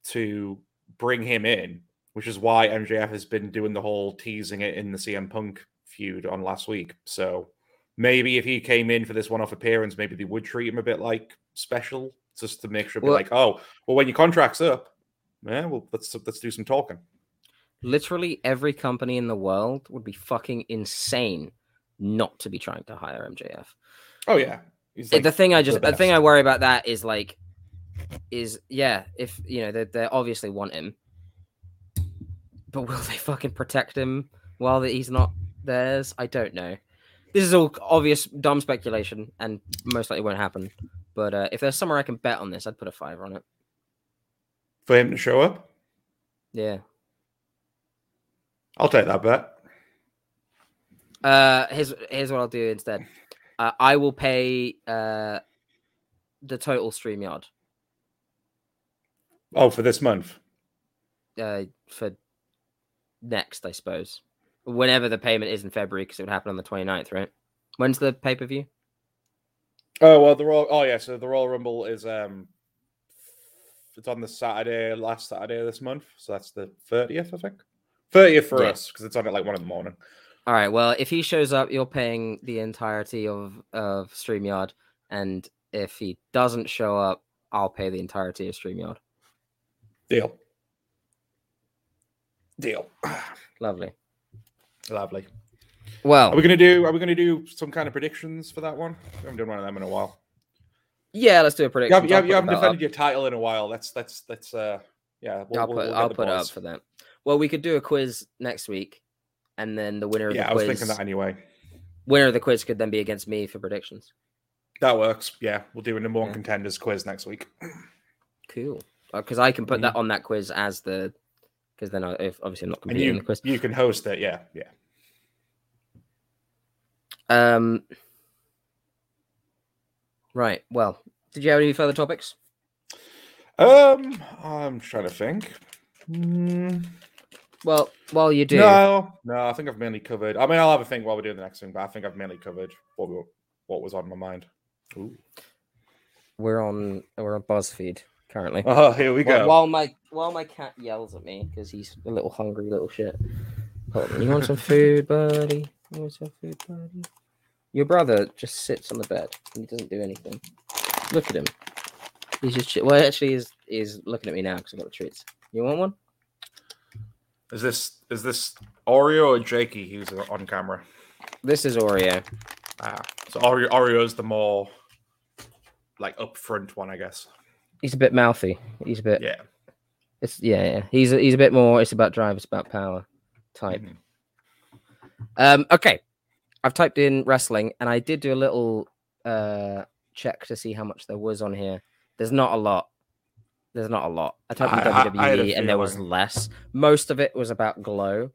to bring him in, which is why MJF has been doing the whole teasing it in the CM Punk feud on last week. So maybe if he came in for this one-off appearance, maybe they would treat him a bit like special, just to make sure, when your contract's up, let's do some talking. Literally every company in the world would be fucking insane not to be trying to hire MJF. Oh yeah, the thing I worry about that is if they obviously want him, but will they fucking protect him while he's not theirs? I don't know. This is all obvious dumb speculation, and most likely won't happen. But if there's somewhere I can bet on this, I'd put a $5 on it. For him to show up? Yeah. I'll take that bet. Here's what I'll do instead. I will pay the total StreamYard. Oh, for this month? For next, I suppose. whenever the payment is in February, because it would happen on the 29th, right? When's the pay-per-view? Oh, well, the Royal... Oh, yeah, so the Royal Rumble is... It's on the Saturday, last Saturday of this month. So that's the 30th, I think. 30th for us, because it's on at like 1 in the morning. All right, well, if he shows up, you're paying the entirety of StreamYard. And if he doesn't show up, I'll pay the entirety of StreamYard. Deal. Lovely. Well, are we gonna do some kind of predictions for that one? I haven't done one of them in a while. Yeah, let's do a prediction. You haven't defended your title in a while. That's I'll put it up for that. Well, we could do a quiz next week, and then the winner of the quiz. Yeah, I was thinking that anyway. Winner of the quiz could then be against me for predictions. That works. Yeah, we'll do a number one contenders quiz next week. Cool, because I can put that on that quiz as the. Because then, obviously, I'm not competing in the quiz. You can host it, yeah. Right. Well, did you have any further topics? I'm trying to think. Well, while you do, no, I think I've mainly covered. I mean, I'll have a think while we're doing the next thing, but I think I've mainly covered what was on my mind. Ooh. We're on BuzzFeed. Currently. Oh, here we go. While my cat yells at me because he's a little hungry, little shit. Hold on, you want some food, buddy? Your brother just sits on the bed and he doesn't do anything. Look at him. He's just well, actually, he's looking at me now because I got the treats. You want one? Is this Oreo or Jakey who's on camera? This is Oreo. Ah, so Oreo's the more like upfront one, I guess. He's a bit mouthy. He's a bit more. It's about drive. It's about power type. Mm-hmm. Okay, I've typed in wrestling, and I did do a little check to see how much there was on here. There's not a lot. I typed in WWE, and there was less. Most of it was about Glow.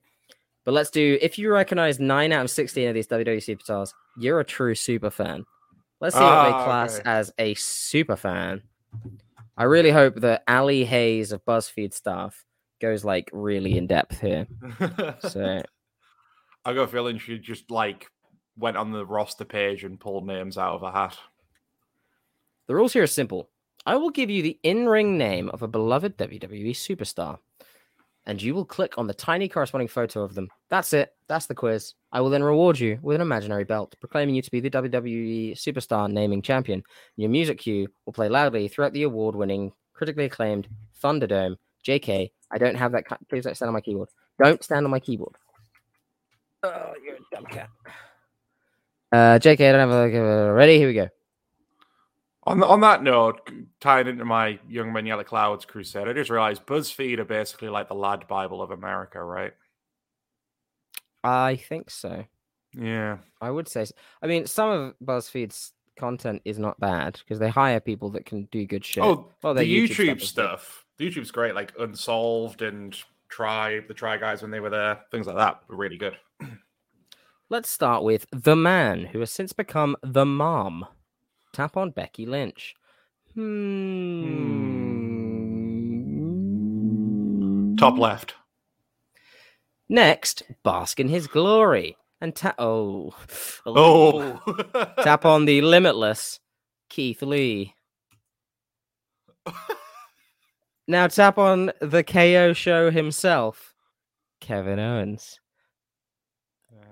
But let's do. If you recognize 9 out of 16 of these WWE superstars, you're a true super fan. Let's see what they class as a super fan. I really hope that Ali Hayes of BuzzFeed staff goes like really in depth here. So I got a feeling she just like went on the roster page and pulled names out of a hat. The rules here are simple. I will give you the in-ring name of a beloved WWE superstar, and you will click on the tiny corresponding photo of them. That's it. That's the quiz. I will then reward you with an imaginary belt, proclaiming you to be the WWE Superstar Naming Champion. Your music cue will play loudly throughout the award-winning, critically acclaimed Thunderdome. JK, I don't have that. Please don't stand on my keyboard. Don't stand on my keyboard. Oh, you're a dumb cat. JK, I don't have a... Ready? Here we go. On that note, tying into my Young Men Yellow Clouds crusade, I just realized BuzzFeed are basically like the Lad Bible of America, right? I think so. Yeah. I would say so. I mean, some of BuzzFeed's content is not bad because they hire people that can do good shit. Oh, well, the YouTube stuff. The YouTube's great, like Unsolved and Try Guys when they were there. Things like that were really good. Let's start with The Man, who has since become The Mom. Tap on Becky Lynch. Top left. Next, bask in his glory and tap on the Limitless Keith Lee. Now tap on the KO show himself, Kevin Owens.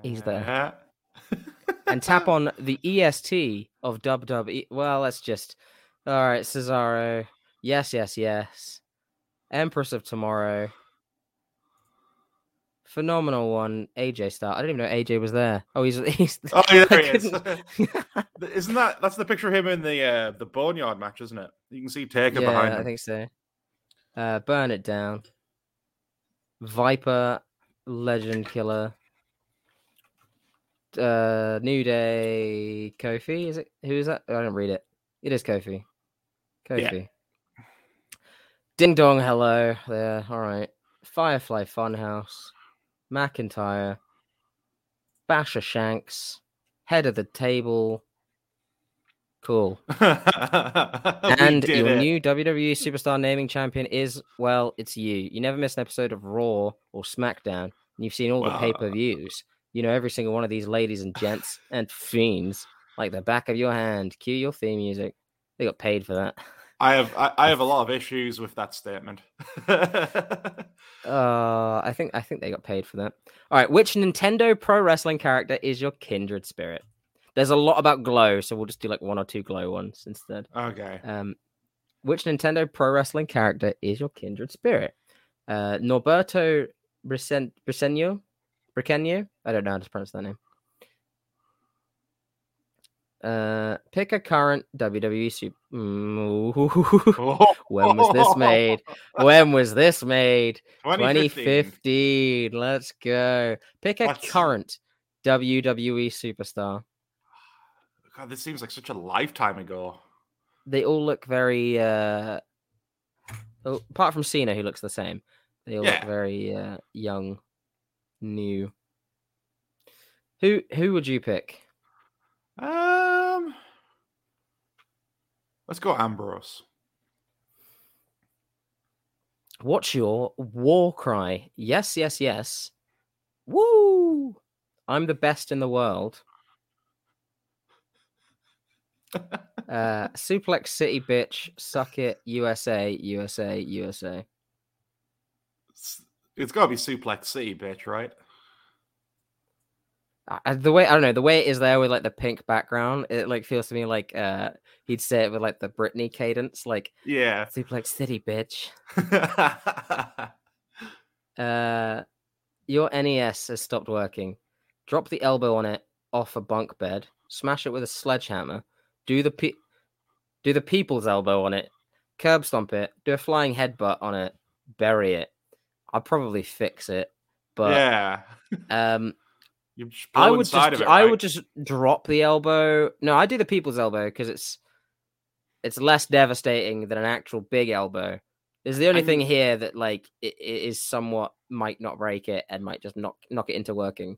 He's there. And tap on the EST of WWE. Well, let's just... All right, Cesaro. Yes. Empress of Tomorrow. Phenomenal one. AJ Styles. I didn't even know AJ was there. Oh, he's... Oh, yeah, there he is. Isn't that... That's the picture of him in the Boneyard match, isn't it? You can see Taker behind him. Yeah, I think so. Burn It Down. Viper. Legend Killer. New Day, Kofi, is it? Who is that? I don't read it. It is Kofi. Yeah. Ding Dong Hello there. All right. Firefly Funhouse, McIntyre, Basher Shanks, Head of the Table. Cool. And your new WWE Superstar Naming Champion is, well, it's you. You never miss an episode of Raw or SmackDown. and you've seen all the pay-per-views. You know every single one of these ladies and gents and fiends like the back of your hand. Cue your theme music. They got paid for that. I have a lot of issues with that statement. I think they got paid for that. All right, which Nintendo Pro Wrestling character is your kindred spirit? There's a lot about Glow, so we'll just do like one or two Glow ones instead. Okay. Which Nintendo Pro Wrestling character is your kindred spirit? Norberto Briceño? I don't know how to pronounce that name. Pick a current WWE super... When was this made? 2015. Let's go. Pick a current WWE superstar. God, this seems like such a lifetime ago. They all look very... apart from Cena, who looks the same. They all look very young, new. Who would you pick? Let's go Ambrose. What's your war cry? Yes, yes, yes. Woo! I'm the best in the world. Suplex City bitch, suck it, USA, USA, USA. It's gotta be Suplex City bitch, right? The way it is there with like the pink background, it like feels to me like he'd say it with like the Britney cadence, like yeah, Suplex City bitch. Your NES has stopped working. Drop the elbow on it off a bunk bed. Smash it with a sledgehammer. Do the people's elbow on it. Curb stomp it. Do a flying headbutt on it. Bury it. I'll probably fix it, but yeah. I would just drop the elbow. No, I do the people's elbow because it's less devastating than an actual big elbow. It's the only thing here that like it is somewhat might not break it and might just knock it into working.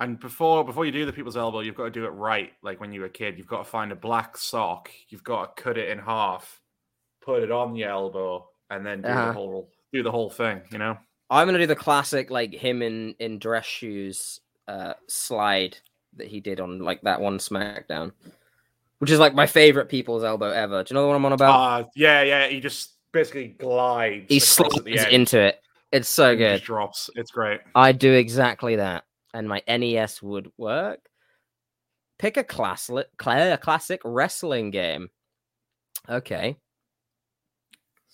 And before you do the people's elbow, you've got to do it right. Like when you were a kid, you've got to find a black sock, you've got to cut it in half, put it on your elbow, and then do the whole thing. You know, I'm gonna do the classic like him in dress shoes. Slide that he did on like that one SmackDown, which is like my favorite people's elbow ever. Do you know the one I'm on about? Yeah. He just basically glides. He slides into it. It's so good. He just drops. It's great. I do exactly that, and my NES would work. Pick a classic wrestling game. Okay.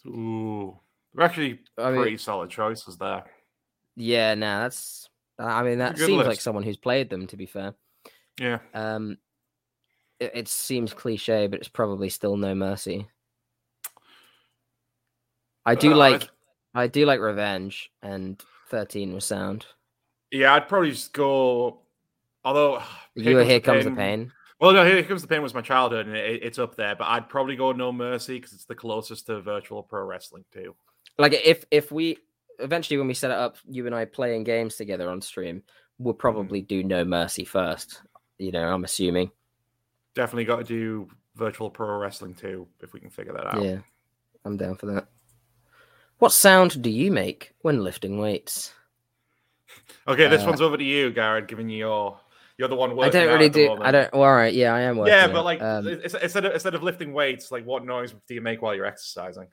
Ooh, they're actually pretty solid choices there. Yeah, that's. I mean, that seems like someone who's played them, to be fair. Yeah. It seems cliche, but it's probably still No Mercy. I do like Revenge, and 13 was sound. Yeah, I'd probably just go... Although... Here Comes the Pain. Well, no, Here Comes the Pain was my childhood, and it's up there, but I'd probably go No Mercy, because it's the closest to virtual pro wrestling, too. Like, if we... Eventually, when we set it up, you and I playing games together on stream, we'll probably do No Mercy first. You know, I'm assuming. Definitely got to do Virtual Pro Wrestling too, if we can figure that out. Yeah, I'm down for that. What sound do you make when lifting weights? Okay, this one's over to you, Garrett. Given you're the one working. I don't really do. I don't. Well, all right, yeah, I am working. Yeah, but like instead of lifting weights, like what noise do you make while you're exercising?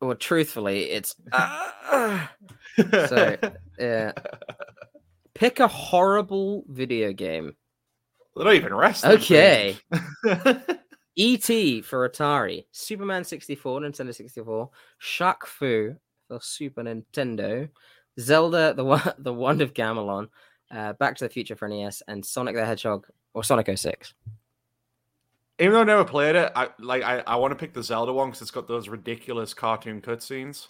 Well, truthfully, it's... So, yeah. Pick a horrible video game. They're not even wrestling. Okay. E.T. for Atari. Superman 64, Nintendo 64. Shaq Fu for Super Nintendo. Zelda, the Wand of Gamelon. Back to the Future for NES. And Sonic the Hedgehog or Sonic 06. Even though I never played it, I want to pick the Zelda one because it's got those ridiculous cartoon cutscenes.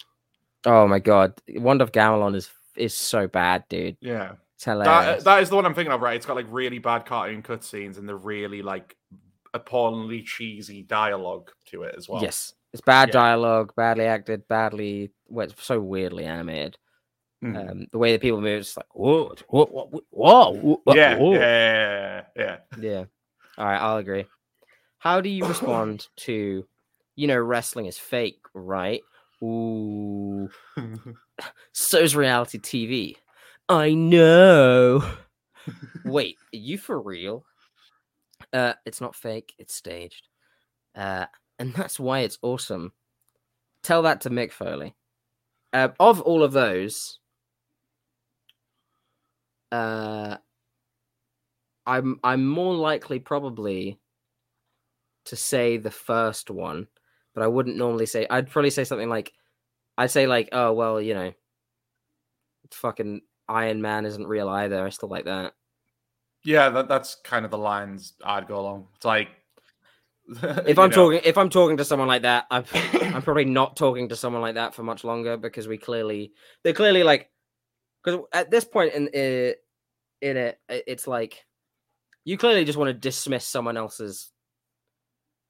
Oh my god, Wand of Gamelon is so bad, dude. Yeah, that is the one I'm thinking of, right? It's got like really bad cartoon cutscenes and the really like appallingly cheesy dialogue to it as well. Yes, it's bad dialogue, badly acted, it's so weirdly animated. The way that people move, it's like whoa. Yeah. All right, I'll agree. How do you respond to, wrestling is fake, right? Ooh. So is reality TV. I know. Wait, are you for real? It's not fake. It's staged. And that's why it's awesome. Tell that to Mick Foley. Of all of those, I'm more likely probably to say the first one, but I wouldn't normally say. I'd probably say something like, I'd say like, oh well, you know, fucking Iron Man isn't real either. I still like that. Yeah, that's kind of the lines I'd go along. It's like, if I'm talking to someone like that, I'm probably not talking to someone like that for much longer, because they're clearly like, because at this point in it, it's like you clearly just want to dismiss someone else's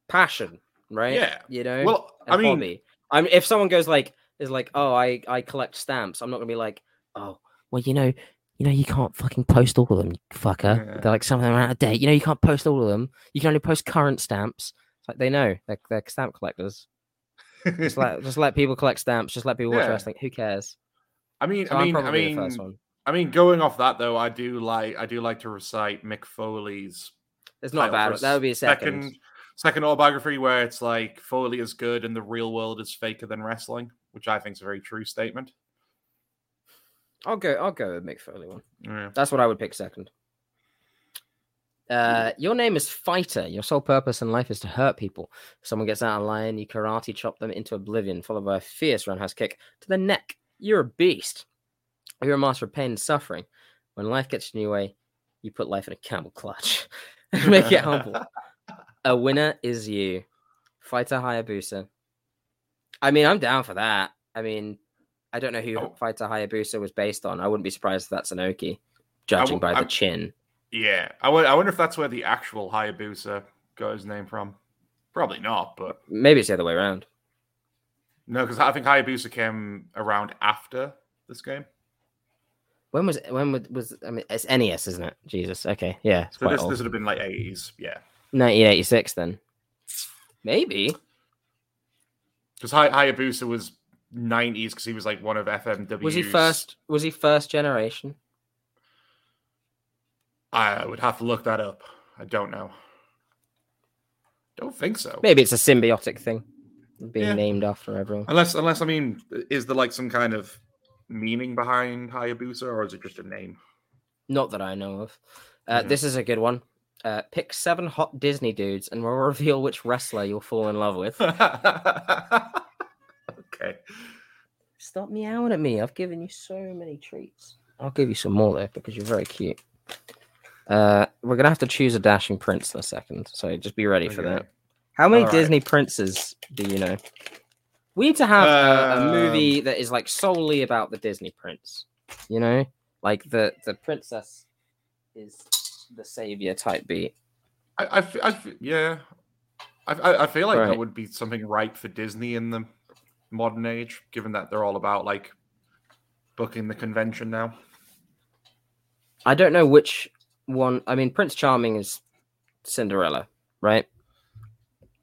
passion, right? Yeah, you know. Well, I mean, hobby. I mean, if someone goes like, is like, oh, I collect stamps, I'm not gonna be like, oh, well, you know, you can't fucking post all of them, you fucker. Yeah. They're like, some of them are out of date. You know, you can't post all of them. You can only post current stamps. It's like, they know they're stamp collectors. just let people collect stamps. Just let people watch wrestling. Who cares? I mean, going off that though, I do like to recite Mick Foley's. It's not bad. That would be a second autobiography where it's like, Foley is good and the real world is faker than wrestling, which I think is a very true statement. I'll go with Mick Foley one. Yeah. That's what I would pick second. Your name is Fighter. Your sole purpose in life is to hurt people. If someone gets out of line, you karate chop them into oblivion, followed by a fierce roundhouse kick to the neck. You're a beast. You're a master of pain and suffering. When life gets in your way, you put life in a camel clutch and make it humble. A winner is you. Fighter Hayabusa. I mean, I'm down for that. I mean, I don't know who Fighter Hayabusa was based on. I wouldn't be surprised if that's an Oki, judging by the chin. Yeah. I wonder if that's where the actual Hayabusa got his name from. Probably not, but... Maybe it's the other way around. No, because I think Hayabusa came around after this game. When was I mean, it's NES, isn't it? Jesus. Okay, yeah. So this would have been like 80s, yeah. 1986 then. Maybe. Because Hayabusa was... 90s, because he was like one of FMW's. Was he first generation? I would have to look that up. I don't know. Don't think so. Maybe it's a symbiotic thing, being named after everyone. Unless I mean, is there like some kind of meaning behind Hayabusa, or is it just a name? Not that I know of. This is a good one. Pick 7 hot Disney dudes, and we'll reveal which wrestler you'll fall in love with. Okay. Stop meowing at me. I've given you so many treats. I'll give you some more though, because you're very cute. We're gonna have to choose a dashing prince in a second, so just be ready for that. How many Disney princes do you know? We need to have a movie that is like solely about the Disney prince. You know, like the princess is the savior type beat. I feel like that would be something ripe for Disney in the modern age, given that they're all about like booking the convention now. I don't know which one. I mean, Prince Charming is Cinderella, right?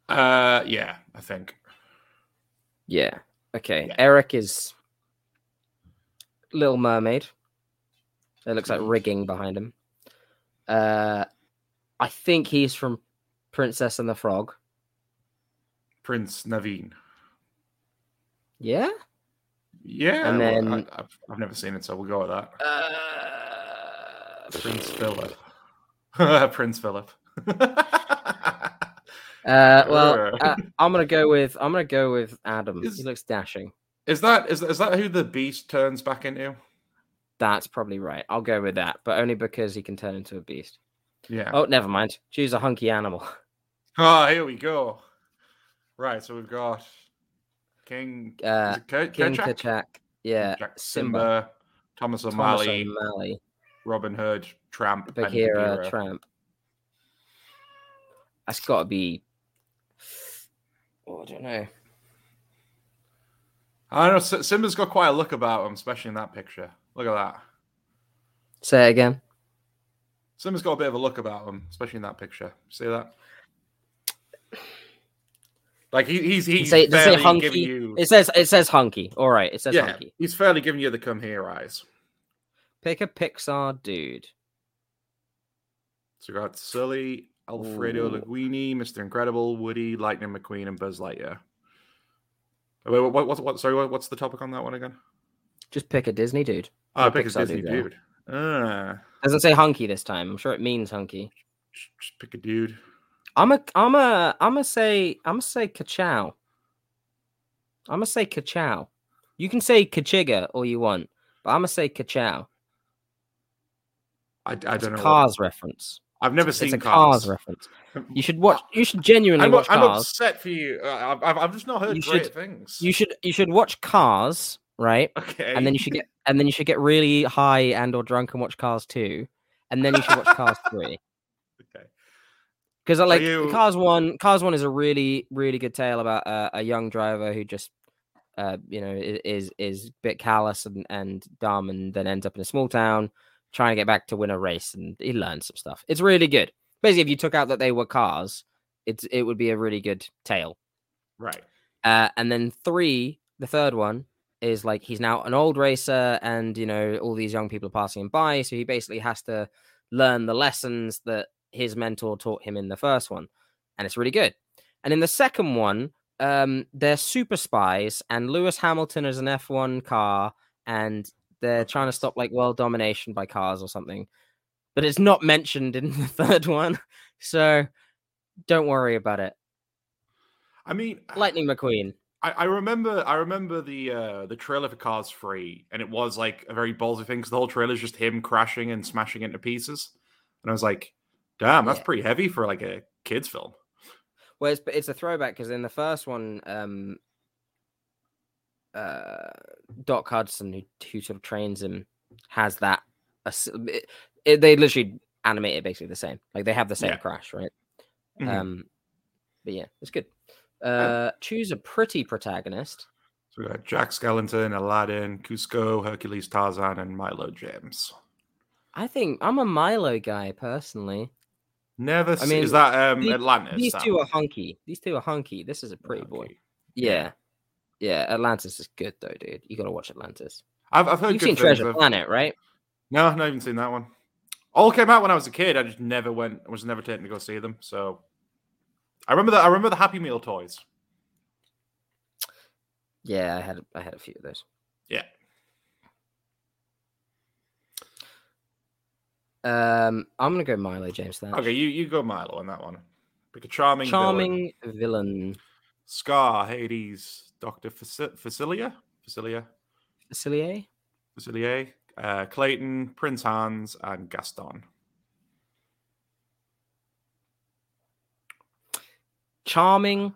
Yeah, I think. Yeah. Okay. Yeah. Eric is Little Mermaid. It looks like rigging behind him. I think he's from Princess and the Frog. Prince Naveen. Yeah? Yeah. And then, well, I've never seen it, so we'll go with that. Prince Philip. Prince Philip. I'm gonna go with Adam. He looks dashing. Is that who the beast turns back into? That's probably right. I'll go with that, but only because he can turn into a beast. Yeah. Oh, never mind. Choose a hunky animal. Oh, here we go. Right, so we've got King Kachak, yeah, Simba, Thomas O'Malley, Robin Hood, Tramp, Bagheera. Tramp. That's got to be. Oh, I don't know. I don't know. Simba's got quite a look about him, especially in that picture. Look at that. Say it again. Simba's got a bit of a look about him, especially in that picture. See that? Like he's fairly hunky? Giving you. It says hunky. All right, it says hunky. He's fairly giving you the come here eyes. Pick a Pixar dude. So we got Sully, Alfredo Linguini, Mr. Incredible, Woody, Lightning McQueen, and Buzz Lightyear. Wait, what? Sorry, what's the topic on that one again? Just pick a Disney dude. Oh, pick a Disney dude. Doesn't say hunky this time. I'm sure it means hunky. Just pick a dude. I'm gonna say Ka-chow. I'm gonna say Ka-chow. You can say Kachiga all you want, but I'm gonna say Ka-chow. I don't know. Cars reference. I've never seen Cars. It's a Cars reference. You should watch. You should genuinely watch Cars. I'm upset for you. I've just not heard great things. You should watch Cars, right? Okay. And then you should get really high and or drunk and watch Cars 2, and then you should watch Cars 3. Okay. Because Cars 1 is a really, really good tale about a young driver who just is a bit callous and dumb, and then ends up in a small town, trying to get back to win a race, and he learns some stuff. It's really good. Basically, if you took out that they were cars, it would be a really good tale. Right. And then 3, the third one, is like he's now an old racer and, you know, all these young people are passing him by. So he basically has to learn the lessons that his mentor taught him in the first one. And it's really good. And in the second one, they're super spies and Lewis Hamilton is an F1 car and they're trying to stop like world domination by cars or something, but it's not mentioned in the third one. So don't worry about it. I mean, Lightning McQueen. I remember the trailer for Cars 3, and it was like a very ballsy thing because the whole trailer is just him crashing and smashing into pieces. And I was like, damn, that's pretty heavy for like a kids film. Well, it's a throwback because in the first one, Doc Hudson, who sort of trains him, has that. They literally animate it basically the same. Like they have the same crash, right? Mm-hmm. But yeah, it's good. Choose a pretty protagonist. So we got Jack Skellington, Aladdin, Cusco, Hercules, Tarzan, and Milo James. I think I'm a Milo guy personally. Never. I mean, is that Atlantis? These two are hunky. This is a pretty boy. Yeah. Yeah, Atlantis is good though, dude. You got to watch Atlantis. I've heard. You've seen Treasure Planet, right? No, I've not even seen that one. All came out when I was a kid. I just never went. I was never taken to go see them. So I remember the Happy Meal toys. Yeah, I had a few of those. Yeah. I'm gonna go Milo James. Then. Okay, you go Milo on that one. Pick a charming villain. Scar, Hades, Dr. Facilier, Clayton, Prince Hans, and Gaston. Charming,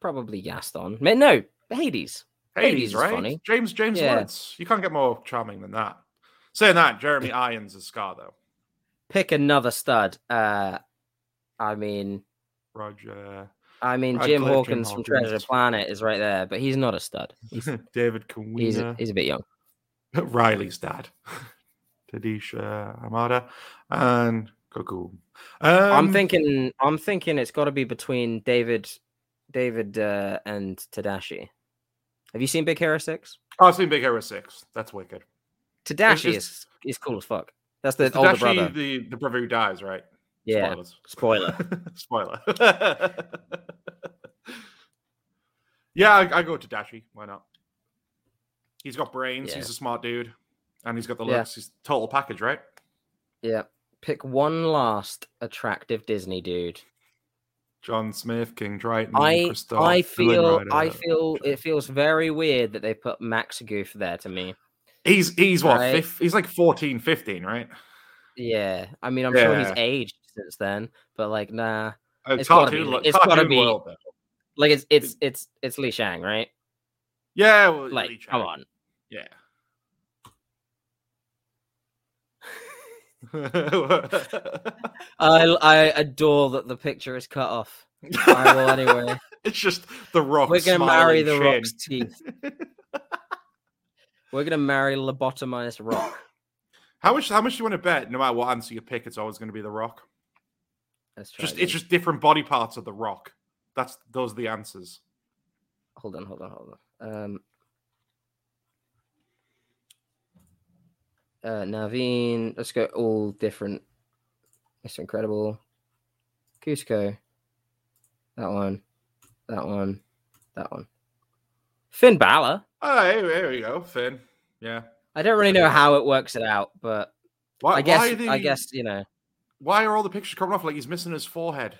probably Gaston. No, Hades. Hades, right? Funny. James Woods. You can't get more charming than that. Saying that, Jeremy Irons is Scar, though. Pick another stud. Roger. Jim Hawkins from Treasure Planet is right there, but he's not a stud. He's, David Kawina. He's a bit young. Riley's dad. Tadisha Amada and Koku. I'm thinking it's got to be between David and Tadashi. Have you seen Big Hero 6? Oh, I've seen Big Hero 6. That's wicked. Tadashi is cool as fuck. That's the older brother. The brother who dies, right? Yeah. Spoiler. Yeah, I go to Dashi. Why not? He's got brains. Yeah. He's a smart dude. And he's got the looks. He's total package, right? Yeah. Pick one last attractive Disney dude. John Smith, King Triton, Christoph. I feel it feels very weird that they put Max Goof there to me. He's what? Right? He's like 14, 15, right? Yeah. I mean, I'm sure he's aged since then, but like, nah. It's gotta be. World, like it's Li Shang, right? Yeah, well, like Li Shang. Come on. Yeah. I adore that the picture is cut off. I will anyway. It's just the Rock. We're gonna marry the Rock's teeth. We're gonna marry lobotomized Rock. How much do you want to bet? No matter what answer you pick, it's always gonna be the Rock. It's just different body parts of the Rock. Those are the answers. Hold on. Naveen. Let's go all different. It's incredible. Cusco. That one. That one. That one. Finn Balor. Oh, here we go. Finn. Yeah. I don't really know how it works it out, but why, I guess, you know. Why are all the pictures coming off like he's missing his forehead?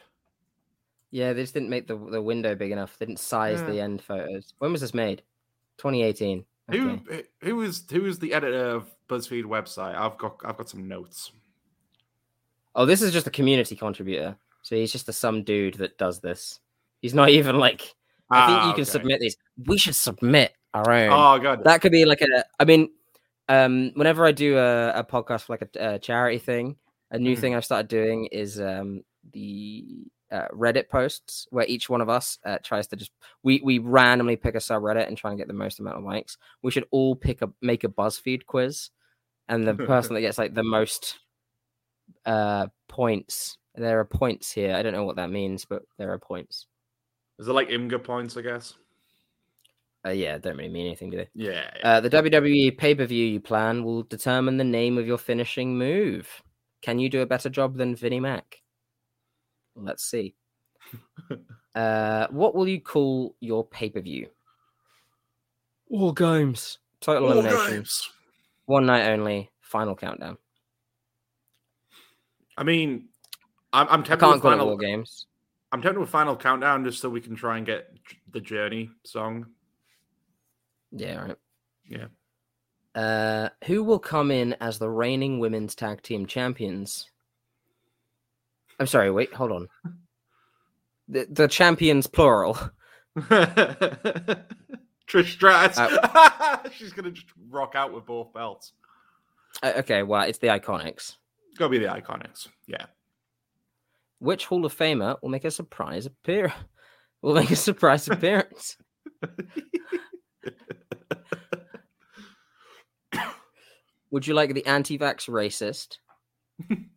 Yeah, they just didn't make the window big enough. They didn't size the end photos. When was this made? 2018. Okay. Who is the editor of BuzzFeed website? I've got some notes. Oh, this is just a community contributor. So he's just some dude that does this. He's not even like. I think you can submit these. We should submit our own. Oh god, that could be like a. I mean, whenever I do a podcast for like a charity thing, a new thing I've started doing is the Reddit posts where each one of us tries to just we randomly pick a subreddit and try and get the most amount of likes. We should all make a BuzzFeed quiz, and the person that gets like the most points. There are points here. I don't know what that means, but there are points. Is it like IMGA points, I guess? Yeah, don't really mean anything, do they? Yeah. The WWE pay-per-view you plan will determine the name of your finishing move. Can you do a better job than Vinnie Mac? Let's see. What will you call your pay-per-view? All Games. Total Elimination. One Night Only. Final Countdown. I mean... I'm tempted with Final Games. I'm tempted with Final Countdown just so we can try and get the Journey song. Yeah, right. Yeah. Who will come in as the reigning women's tag team champions? I'm sorry, wait, hold on. The champions plural. Trish Stratus. She's gonna just rock out with both belts. Okay, well, it's the Iconics. It's gotta be the Iconics. Yeah. Which Hall of Famer will make a surprise appearance? Would you like the anti-vax racist,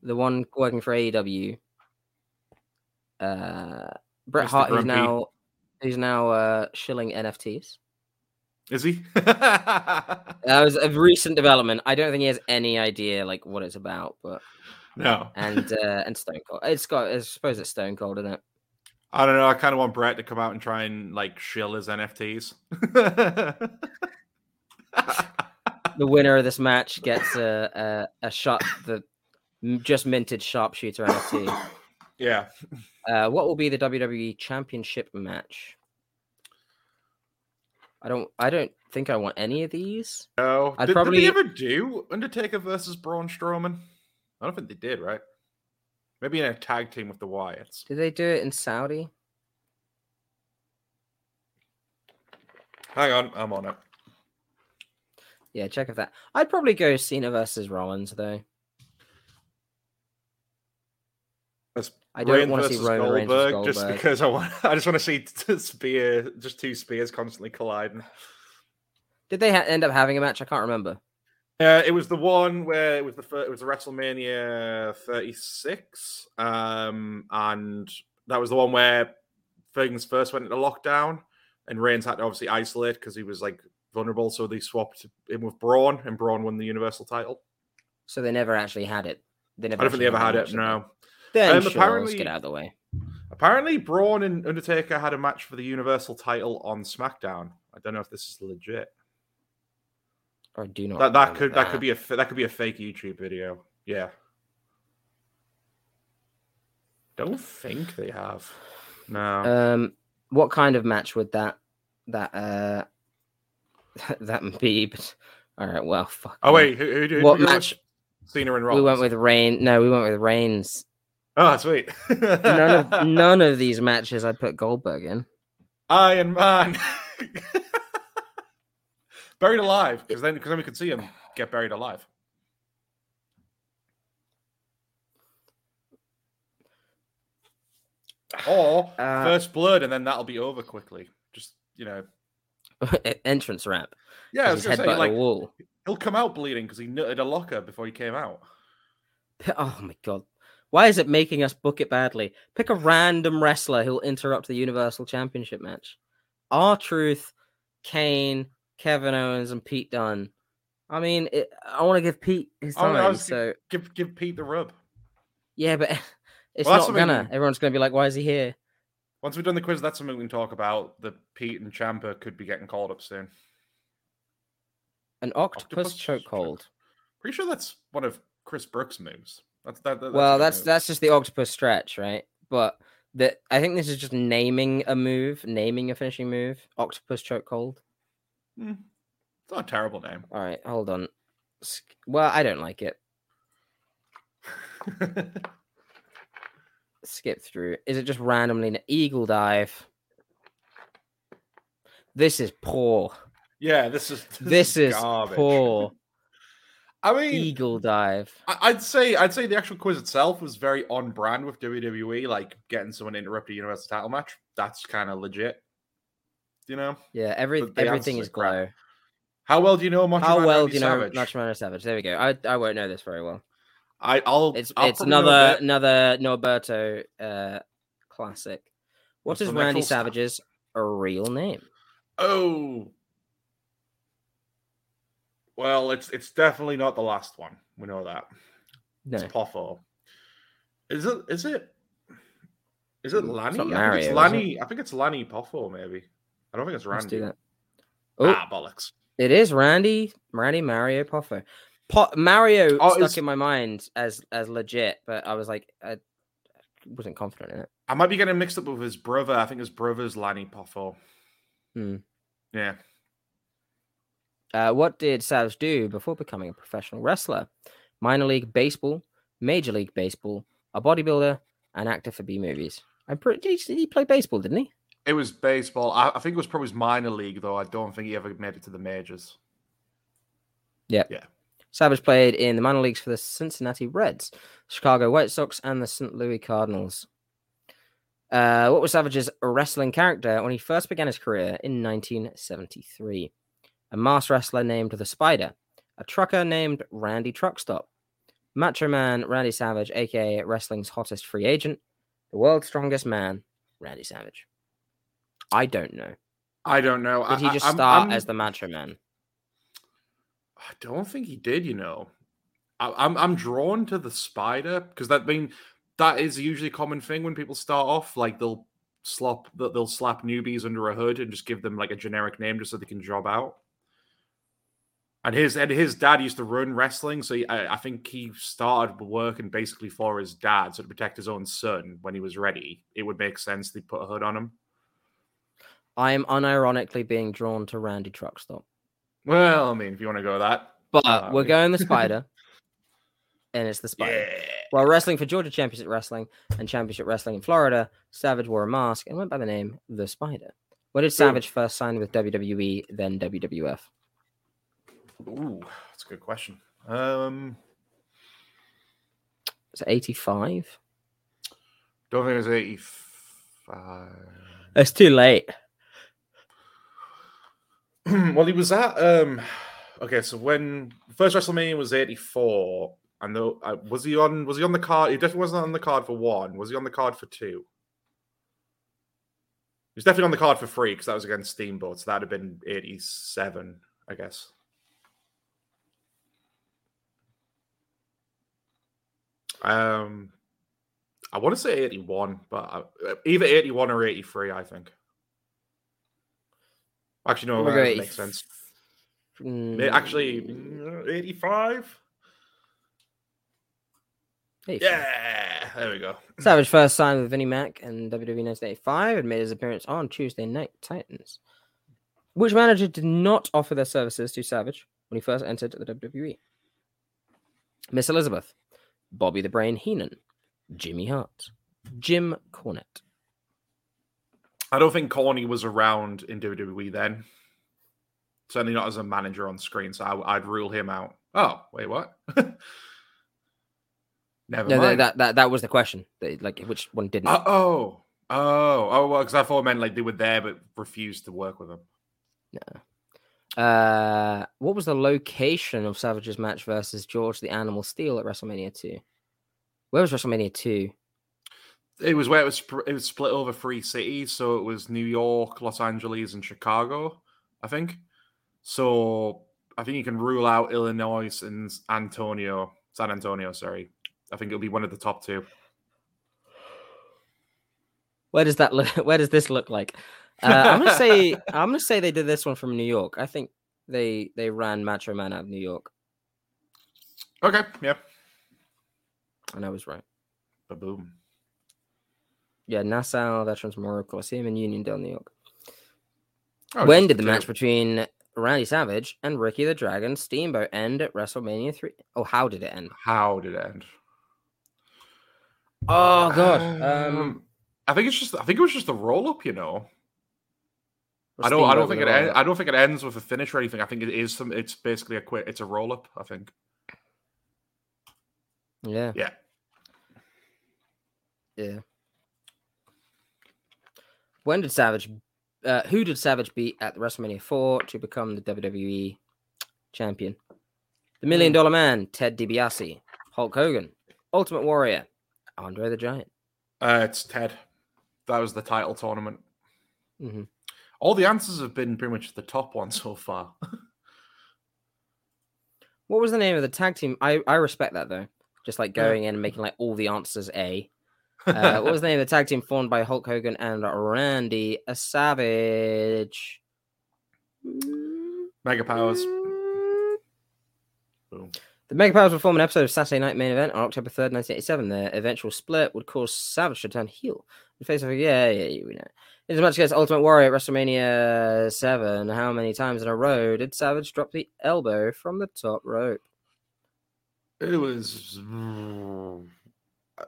the one working for AEW, Bret Hart, who's now shilling NFTs? Is he? That was a recent development. I don't think he has any idea like what it's about, but. No, and Stone Cold. I suppose it's Stone Cold, isn't it? I don't know. I kind of want Brett to come out and try and like shill his NFTs. The winner of this match gets a shot, the just minted sharpshooter NFT. Yeah. What will be the WWE Championship match? I don't think I want any of these. No. Did they ever do Undertaker versus Braun Strowman? I don't think they did, right? Maybe in a tag team with the Wyatts. Did they do it in Saudi? Hang on, I'm on it. Yeah, check if that. I'd probably go Cena versus Rollins, though. I don't want to see Roman Reigns versus Goldberg just because I just want to see two spears constantly colliding. Did they end up having a match? I can't remember. It was the one where it was the WrestleMania 36, and that was the one where things first went into lockdown, and Reigns had to obviously isolate because he was like vulnerable. So they swapped him with Braun, and Braun won the Universal title. So they never actually had it. I don't think they ever had it. No. Then sure, let's get out of the way. Apparently, Braun and Undertaker had a match for the Universal title on SmackDown. I don't know if this is legit. Or do not that could be a fake YouTube video. Yeah. Don't think they have. No. What kind of match would that be? But, all right. Well, fuck. Oh wait, what match? Cena and Rollins. We went with Reigns. No, we went with Reigns. Oh, sweet. none of these matches I put Goldberg in. Iron Man. Buried alive, because then we could see him get buried alive. Or first blood, and then that'll be over quickly. Just, you know. Entrance ramp. Yeah, I was going to say, like, wall. He'll come out bleeding because he nutted a locker before he came out. Oh, my God. Why is it making us book it badly? Pick a random wrestler who'll interrupt the Universal Championship match. R-Truth, Kane... Kevin Owens and Pete Dunne. I mean, I want to give Pete his time. Give Pete the rub. Yeah, but it's not gonna. Everyone's gonna be like, "Why is he here?" Once we've done the quiz, that's something we can talk about. That Pete and Ciampa could be getting called up soon. An octopus chokehold. Pretty sure that's one of Chris Brooks' moves. That's just the octopus stretch, right? But I think this is just naming a finishing move. Octopus chokehold. Mm. It's not a terrible name. All right, hold on. Well, I don't like it. Skip through. Is it just randomly an eagle dive? This is poor. Yeah, this is garbage. Poor. I mean, eagle dive. I'd say the actual quiz itself was very on brand with WWE, like getting someone to interrupt a Universal Title match. That's kind of legit, you know. Yeah, everything is glow. How well do you know Macho Man Randy Savage? Macho Man Savage. There we go. I won't know this very well. It's another Norberto classic. What is Randy Savage's real name? Oh. Well, it's definitely not the last one. We know that. No. It's Poffo. Is it Lanny? I think it's Lanny Poffo, maybe. I don't think it's Randy. Let's do that. Oh, bollocks. It is Randy Mario Poffo. Mario stuck in my mind as legit, but I was like, I wasn't confident in it. I might be getting mixed up with his brother. I think his brother's Lanny Poffo. Hmm. Yeah. What did Savage do before becoming a professional wrestler? Minor league baseball, major league baseball, a bodybuilder, an actor for B movies. He played baseball, didn't he? It was baseball. I think it was probably his minor league, though. I don't think he ever made it to the majors. Yeah. Yeah. Savage played in the minor leagues for the Cincinnati Reds, Chicago White Sox, and the St. Louis Cardinals. What was Savage's wrestling character when he first began his career in 1973? A masked wrestler named The Spider. A trucker named Randy Truckstop. Macho Man Randy Savage, a.k.a. wrestling's hottest free agent. The world's strongest man, Randy Savage. I don't know. Did he just start as the Macho Man? I don't think he did, you know. I'm drawn to The Spider because that is usually a common thing when people start off. Like they'll slap newbies under a hood and just give them like a generic name just so they can job out. And his dad used to run wrestling, so I think he started working basically for his dad, so to protect his own son when he was ready. It would make sense they put a hood on him. I am unironically being drawn to Randy Truckstop. Well, I mean, if you want to go that. But we're going The Spider, and it's The Spider. Yeah. While wrestling for Georgia Championship Wrestling and Championship Wrestling in Florida, Savage wore a mask and went by the name The Spider. When did Savage first sign with WWE, then WWF? Ooh, that's a good question. Is it 85? Don't think it was 85. It's too late. Well, he was at... okay, so when... First WrestleMania was 84, and was he on the card? He definitely wasn't on the card for one. Was he on the card for two? He was definitely on the card for three, because that was against Steamboat, so that would have been 87, I guess. I want to say 81, but either 81 or 83, I think. Actually, no, that doesn't make sense. Actually, 85? Yeah! There we go. Savage first signed with Vinnie Mac and WWE 1985 and made his appearance on Tuesday Night Titans. Which manager did not offer their services to Savage when he first entered the WWE? Miss Elizabeth, Bobby the Brain Heenan, Jimmy Hart, Jim Cornette. I don't think Corny was around in WWE then. Certainly not as a manager on screen, so I'd rule him out. Oh, wait, what? Never mind. That was the question. Like, which one didn't? Well, because I thought it meant like they were there but refused to work with him. No. What was the location of Savage's match versus George the Animal Steel at WrestleMania 2? Where was WrestleMania 2? It was split over three cities, so it was New York, Los Angeles, and Chicago, I think. So I think you can rule out Illinois and San Antonio. Sorry, I think it'll be one of the top two. Where does this look like? I'm gonna say they did this one from New York. I think they ran Macho Man out of New York. Okay, yeah. And I was right. Ba-boom. Yeah, Nassau Veterans Memorial Coliseum in Uniondale, New York. Oh, when did the match between Randy Savage and Ricky the Dragon Steamboat end at WrestleMania 3? Oh, how did it end? Oh, God. I think it was just a roll-up, you know. I don't think it ends with a finish or anything. I think it is it's a roll-up, I think. Yeah. When did Savage... who did Savage beat at the WrestleMania 4 to become the WWE champion? The $1 Million Man, Ted DiBiase. Hulk Hogan. Ultimate Warrior, Andre the Giant. It's Ted. That was the title tournament. Mm-hmm. All the answers have been pretty much the top one so far. What was the name of the tag team? I respect that, though. Just like going in and making like all the answers A. What was the name of the tag team formed by Hulk Hogan and Randy Savage? Mega Powers. Boom. The Mega Powers would form an episode of Saturday Night Main Event on October 3rd, 1987. Their eventual split would cause Savage to turn heel. In face of we know. In as much as Ultimate Warrior at WrestleMania 7, how many times in a row did Savage drop the elbow from the top rope? It was...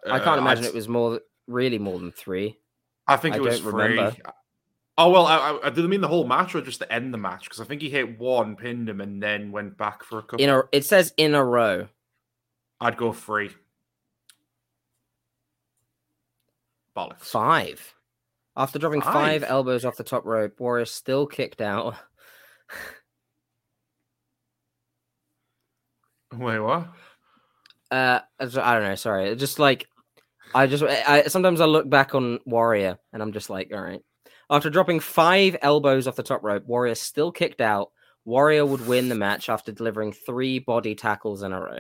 I can't imagine it was more than three. I think it was three. Oh, well, I didn't mean the whole match or just to end the match, because I think he hit one, pinned him, and then went back for a couple. It says in a row. I'd go three. Bollocks. Five. After dropping five elbows off the top rope, Warrior still kicked out. Wait, what? I don't know. Sorry, just like sometimes I look back on Warrior and I'm just like, all right. After dropping five elbows off the top rope, Warrior still kicked out. Warrior would win the match after delivering three body tackles in a row.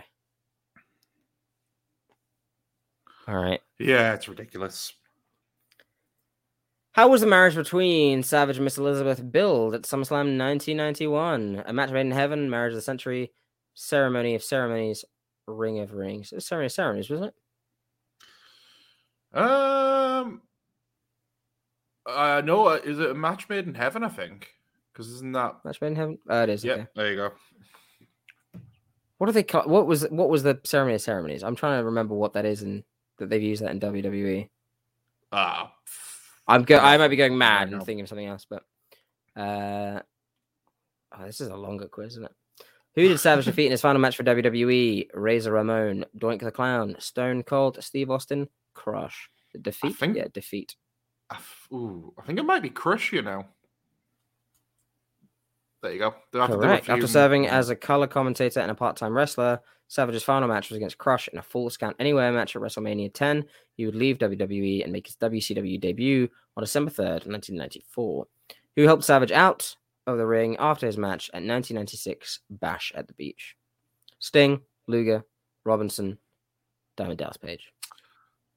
All right. Yeah, it's ridiculous. How was the marriage between Savage and Miss Elizabeth billed at SummerSlam 1991? A match made in heaven, marriage of the century, ceremony of ceremonies. Ring of Rings. It was Ceremony of Ceremonies, wasn't it? No, is it a match made in heaven, I think? Because isn't that... Match made in heaven? Oh, it is. Yeah, okay. There you go. What was the Ceremony of Ceremonies? I'm trying to remember what that is and that they've used that in WWE. I might be going mad and thinking of something else, but... this is a longer quiz, isn't it? Who did Savage defeat in his final match for WWE? Razor Ramon, Doink the Clown, Stone Cold, Steve Austin, Crush. The defeat? Defeat. I think it might be Crush, you know. There you go. Correct. After serving as a color commentator and a part-time wrestler, Savage's final match was against Crush in a Falls Count Anywhere match at WrestleMania 10. He would leave WWE and make his WCW debut on December 3rd, 1994. Who helped Savage out of the ring after his match at 1996 Bash at the Beach? Sting, Luger, Robinson, Diamond Dallas Page.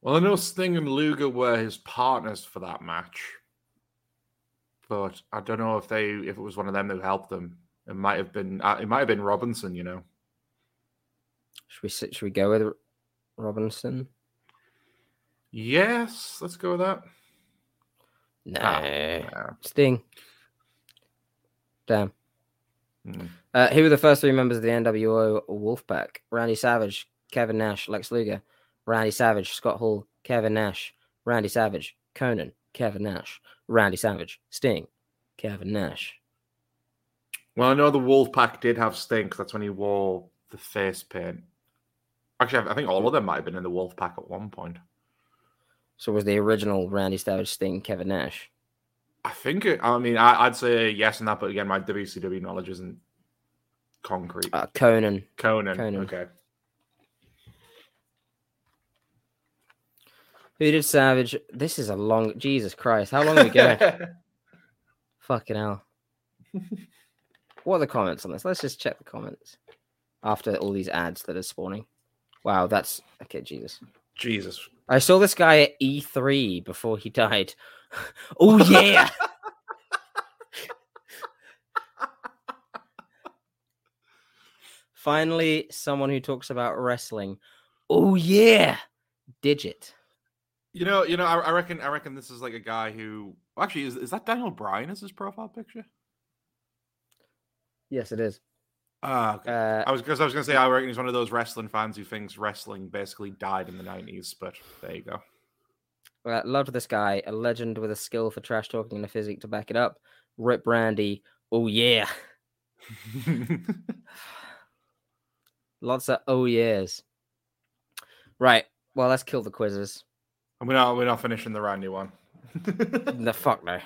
Well, I know Sting and Luger were his partners for that match, but I don't know if it was one of them who helped them. It might have been Robinson, you know. Should we go with Robinson? Yes, let's go with that. No. Sting. Damn. Who were the first three members of the NWO Wolfpack? Randy Savage, Kevin Nash, Lex Luger. Randy Savage, Scott Hall, Kevin Nash. Randy Savage, Conan, Kevin Nash. Randy Savage, Sting, Kevin Nash. Well, I know the Wolfpack did have Sting because that's when he wore the face paint. Actually, I think all of them might have been in the Wolfpack at one point. So was the original Randy Savage, Sting, Kevin Nash? I'd say yes and that, but again, my WCW knowledge isn't concrete. Conan. Okay. Who did Savage? This is a long... Jesus Christ, how long ago? Fucking hell. What are the comments on this? Let's just check the comments after all these ads that are spawning. Wow, that's... Okay, Jesus. I saw this guy at E3 before he died. Oh, yeah! Finally, someone who talks about wrestling. Oh, yeah! Digit. You know, I reckon this is like a guy who... Actually, is that Daniel Bryan as his profile picture? Yes, it is. I was going to say, I reckon he's one of those wrestling fans who thinks wrestling basically died in the 90s, but there you go. Well, loved this guy, a legend with a skill for trash talking and a physique to back it up. Rip Brandy. Oh, yeah. Lots of oh, yeahs. Right. Well, let's kill the quizzes. We're not finishing the Randy one. The fuck no.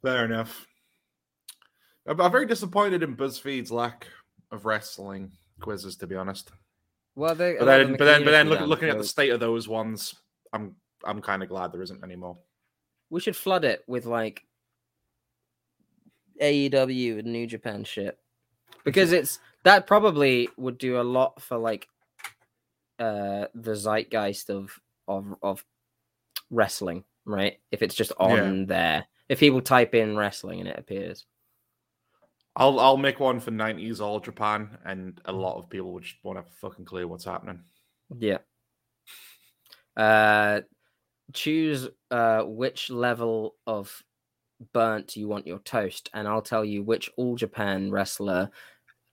Fair enough. I'm very disappointed in BuzzFeed's lack of wrestling quizzes, to be honest. Well, looking at the state of those ones, I'm kind of glad there isn't any more. We should flood it with like AEW and New Japan shit, because it's that probably would do a lot for like the zeitgeist of wrestling. Right, if it's just on there, if people type in wrestling and it appears, I'll make one for 90s All Japan, and a lot of people would just won't have a fucking clue what's happening. Yeah. Choose which level of burnt you want your toast, and I'll tell you which All Japan wrestler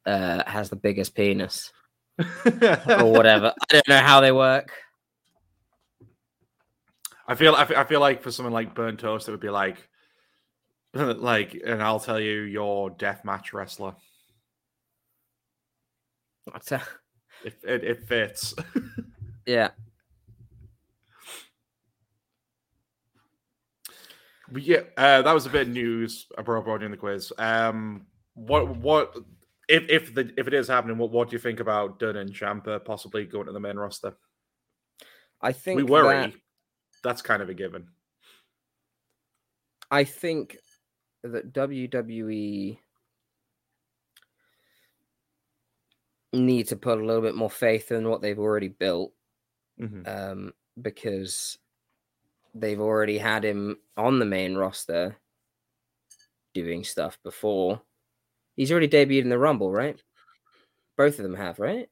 has the biggest penis, or whatever. I don't know how they work. I feel like for someone like burnt toast, it would be like, and I'll tell you your deathmatch wrestler. It fits. Yeah. But yeah, that was a bit of news abroad in the quiz. What if it is happening? What do you think about Dunn and Ciampa possibly going to the main roster? I think we worry. That's kind of a given. I think that WWE need to put a little bit more faith in what they've already built, because they've already had him on the main roster doing stuff before. He's already debuted in the Rumble, right? Both of them have, right?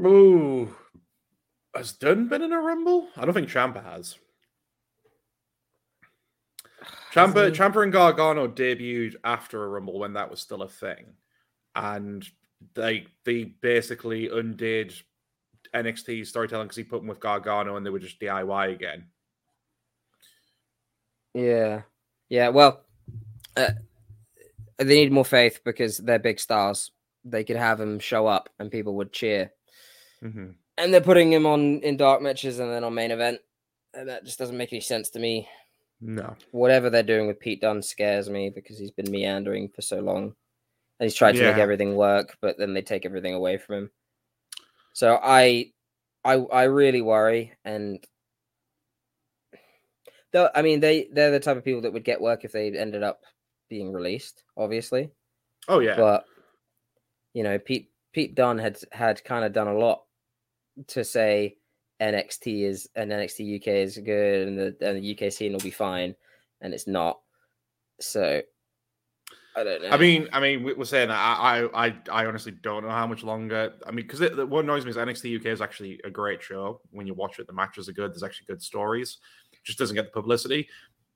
Ooh. Has Dunn been in a Rumble? I don't think Ciampa has. Ciampa and Gargano debuted after a Rumble when that was still a thing. And they basically undid NXT storytelling because he put them with Gargano and they were just DIY again. Yeah. Yeah, well, they need more faith because they're big stars. They could have them show up and people would cheer. Mm-hmm. And they're putting him on in dark matches and then on main event. And that just doesn't make any sense to me. No. Whatever they're doing with Pete Dunne scares me because he's been meandering for so long. And he's tried to make everything work, but then they take everything away from him. So I really worry. And though, I mean, they're the type of people that would get work if they ended up being released, obviously. Oh, yeah. But, you know, Pete Dunne had kind of done a lot to say NXT UK is good and the UK scene will be fine, and it's not. So I don't know. I mean, we're saying that I honestly don't know how much longer. I mean, because what annoys me is NXT UK is actually a great show. When you watch it, the matches are good. There's actually good stories. It just doesn't get the publicity.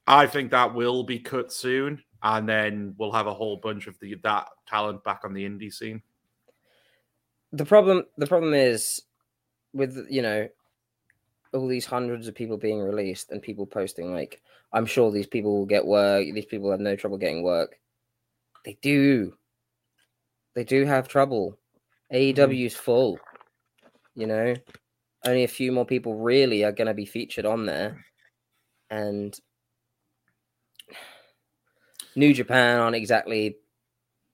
I think that will be cut soon, and then we'll have a whole bunch of that talent back on the indie scene. The problem is, with, you know, all these hundreds of people being released and people posting, like, I'm sure these people will get work. These people have no trouble getting work. They do. They do have trouble. AEW's full, you know. Only a few more people really are going to be featured on there. And New Japan aren't exactly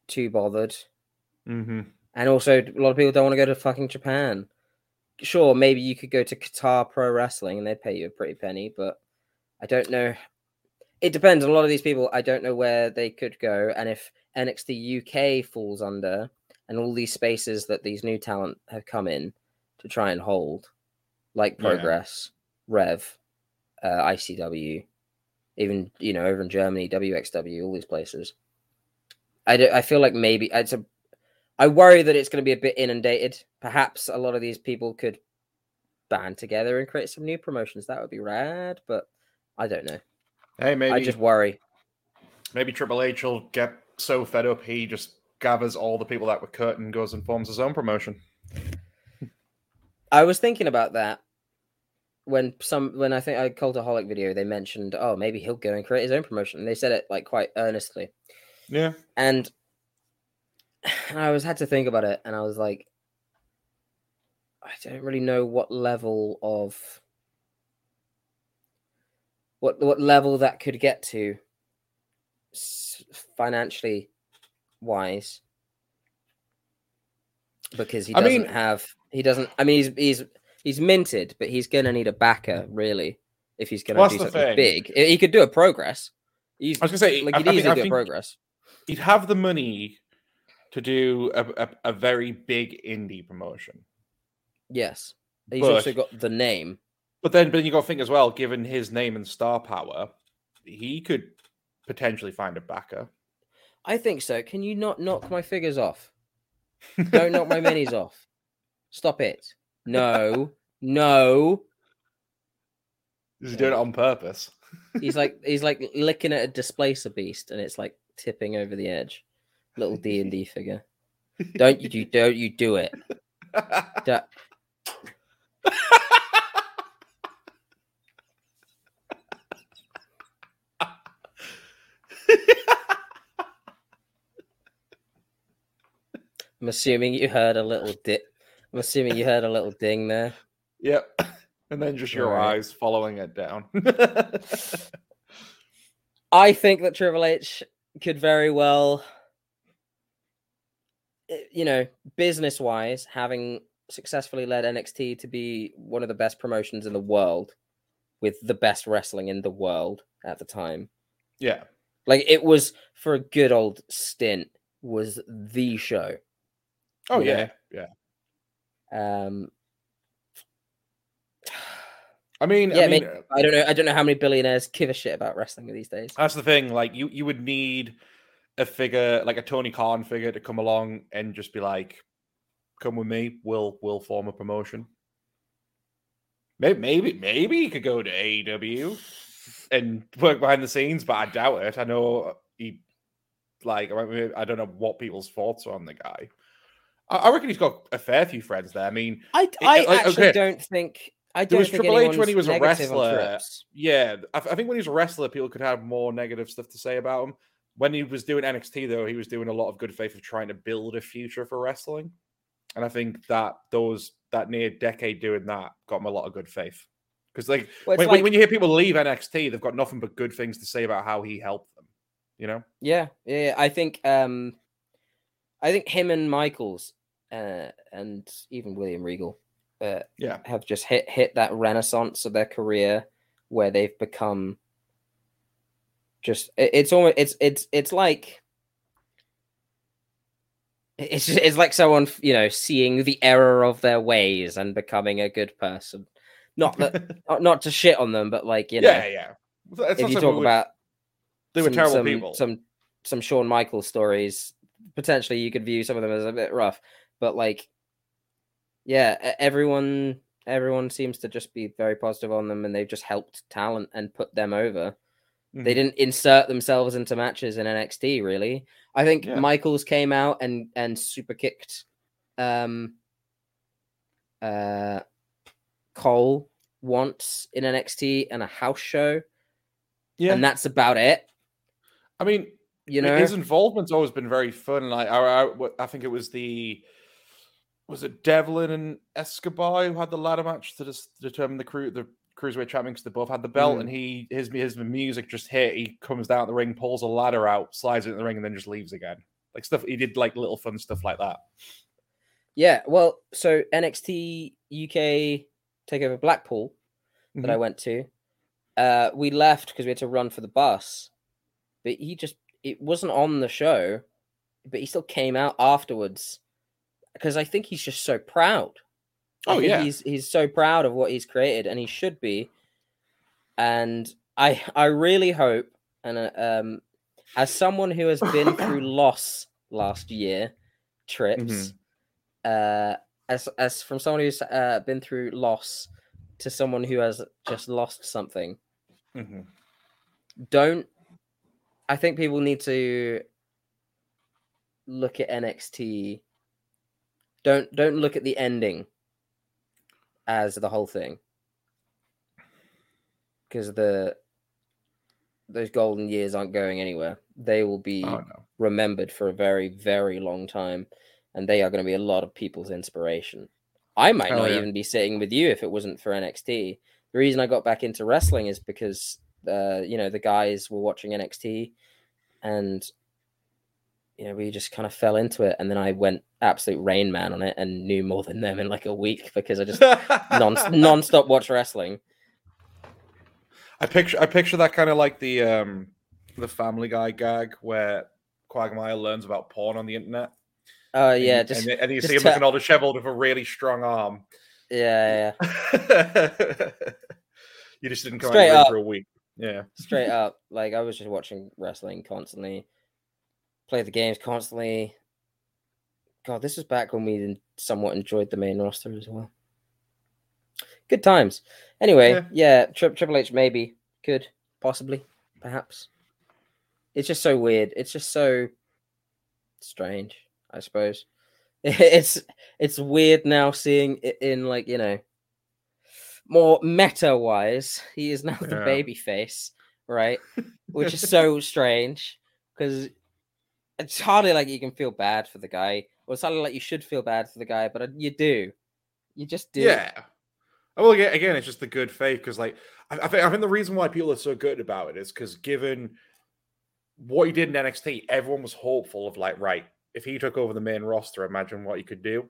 too bothered. Mm-hmm. And also, a lot of people don't want to go to fucking Japan. Sure, maybe you could go to Qatar Pro Wrestling and they'd pay you a pretty penny, but I don't know It depends. A lot of these people, I don't know where they could go. And if NXT UK falls under and all these spaces that these new talent have come in to try and hold, like Progress, Rev, ICW, even, you know, over in Germany, WXW, all these places. I feel like maybe I worry that it's going to be a bit inundated. Perhaps a lot of these people could band together and create some new promotions. That would be rad, but I don't know. Hey, maybe I just worry. Maybe Triple H will get so fed up he just gathers all the people that were cut and goes and forms his own promotion. I was thinking about that when I think I Cultaholic video, they mentioned, oh, maybe he'll go and create his own promotion, and they said it like quite earnestly. Yeah, and I had to think about it, and I was like, I don't really know what level that could get to financially wise, because he's minted, but he's going to need a backer really if he's going to do something big. He could do a Progress. Progress. He'd have the money to do a very big indie promotion. Yes. He's also got the name. But then you got to think as well, given his name and star power, he could potentially find a backer. I think so. Can you not knock my figures off? Don't knock my minis off. Stop it. No. He's doing it on purpose. He's like licking at a displacer beast, and it's like tipping over the edge. Little D&D figure. Don't you do it. I'm assuming you heard a little ding there. Yep. And then just your eyes following it down. I think that Triple H could very well, you know, business-wise, having successfully led NXT to be one of the best promotions in the world with the best wrestling in the world at the time. Yeah. Like, it was, for a good old stint, was the show. Oh, yeah. I don't know. I don't know how many billionaires give a shit about wrestling these days. That's the thing. Like, you would need a figure like a Tony Khan figure to come along and just be like, "Come with me. We'll form a promotion." Maybe he could go to AEW and work behind the scenes, but I doubt it. I know I don't know what people's thoughts are on the guy. I reckon he's got a fair few friends there. I mean, I don't think Triple H when he was a wrestler. Yeah, I think when he was a wrestler, people could have more negative stuff to say about him. When he was doing NXT, though, he was doing a lot of good faith of trying to build a future for wrestling, and I think that that near decade doing that got him a lot of good faith. Because when you hear people leave NXT, they've got nothing but good things to say about how he helped them. You know? Yeah. I think him and Michaels and even William Regal have just hit that renaissance of their career where they've become just it's like someone, you know, seeing the error of their ways and becoming a good person. Not that not to shit on them, but like, you know, yeah. If you talk about they were terrible people. Some Shawn Michaels stories, potentially you could view some of them as a bit rough, but like, yeah, everyone seems to just be very positive on them, and they've just helped talent and put them over. Mm-hmm. They didn't insert themselves into matches in NXT, really. I think Michaels came out and super kicked Cole once in NXT and a house show. Yeah. And that's about it. I mean, you know, his involvement's always been very fun. Like, I think it was Devlin and Escobar who had the ladder match to determine the cruiserweight champions. They both had the belt, and his music just hit. He comes down the ring, pulls a ladder out, slides it in the ring, and then just leaves again. Like stuff he did, like little fun stuff like that. Yeah, well, so NXT UK Takeover Blackpool that I went to, We left because we had to run for the bus, but it wasn't on the show, but he still came out afterwards because I think he's just so proud. Oh yeah. He's so proud of what he's created, and he should be. And I really hope, and as someone who has been through loss last year, trips, as from someone who's been through loss to someone who has just lost something, I think people need to look at NXT. Don't look at the ending as the whole thing, because those golden years aren't going anywhere. They will be remembered for a very, very long time, and they are going to be a lot of people's inspiration. I might even be sitting with you if it wasn't for NXT. The reason I got back into wrestling is because the guys were watching NXT, and we just kind of fell into it, and then I went absolute Rain Man on it and knew more than them in like a week because I just non-stop watch wrestling. I picture that kind of like the Family Guy gag where Quagmire learns about porn on the internet. Oh yeah, and you see him looking all disheveled with a really strong arm. Yeah, yeah. You just didn't come out for a week. Yeah, straight up. Like I was just watching wrestling constantly, play the games constantly. God, this was back when we somewhat enjoyed the main roster as well. Good times. Anyway, yeah Triple H maybe could possibly, perhaps. It's just so weird. It's just so strange, I suppose. It's weird now seeing it in like, more meta-wise. He is now the baby face, right? Which is so strange because it's hardly like you can feel bad for the guy. Or it's hardly like you should feel bad for the guy, but you do. You just do. Yeah. Well, again, it's just the good faith because, like, I think the reason why people are so good about it is because given what he did in NXT, everyone was hopeful of like, right, if he took over the main roster, imagine what he could do.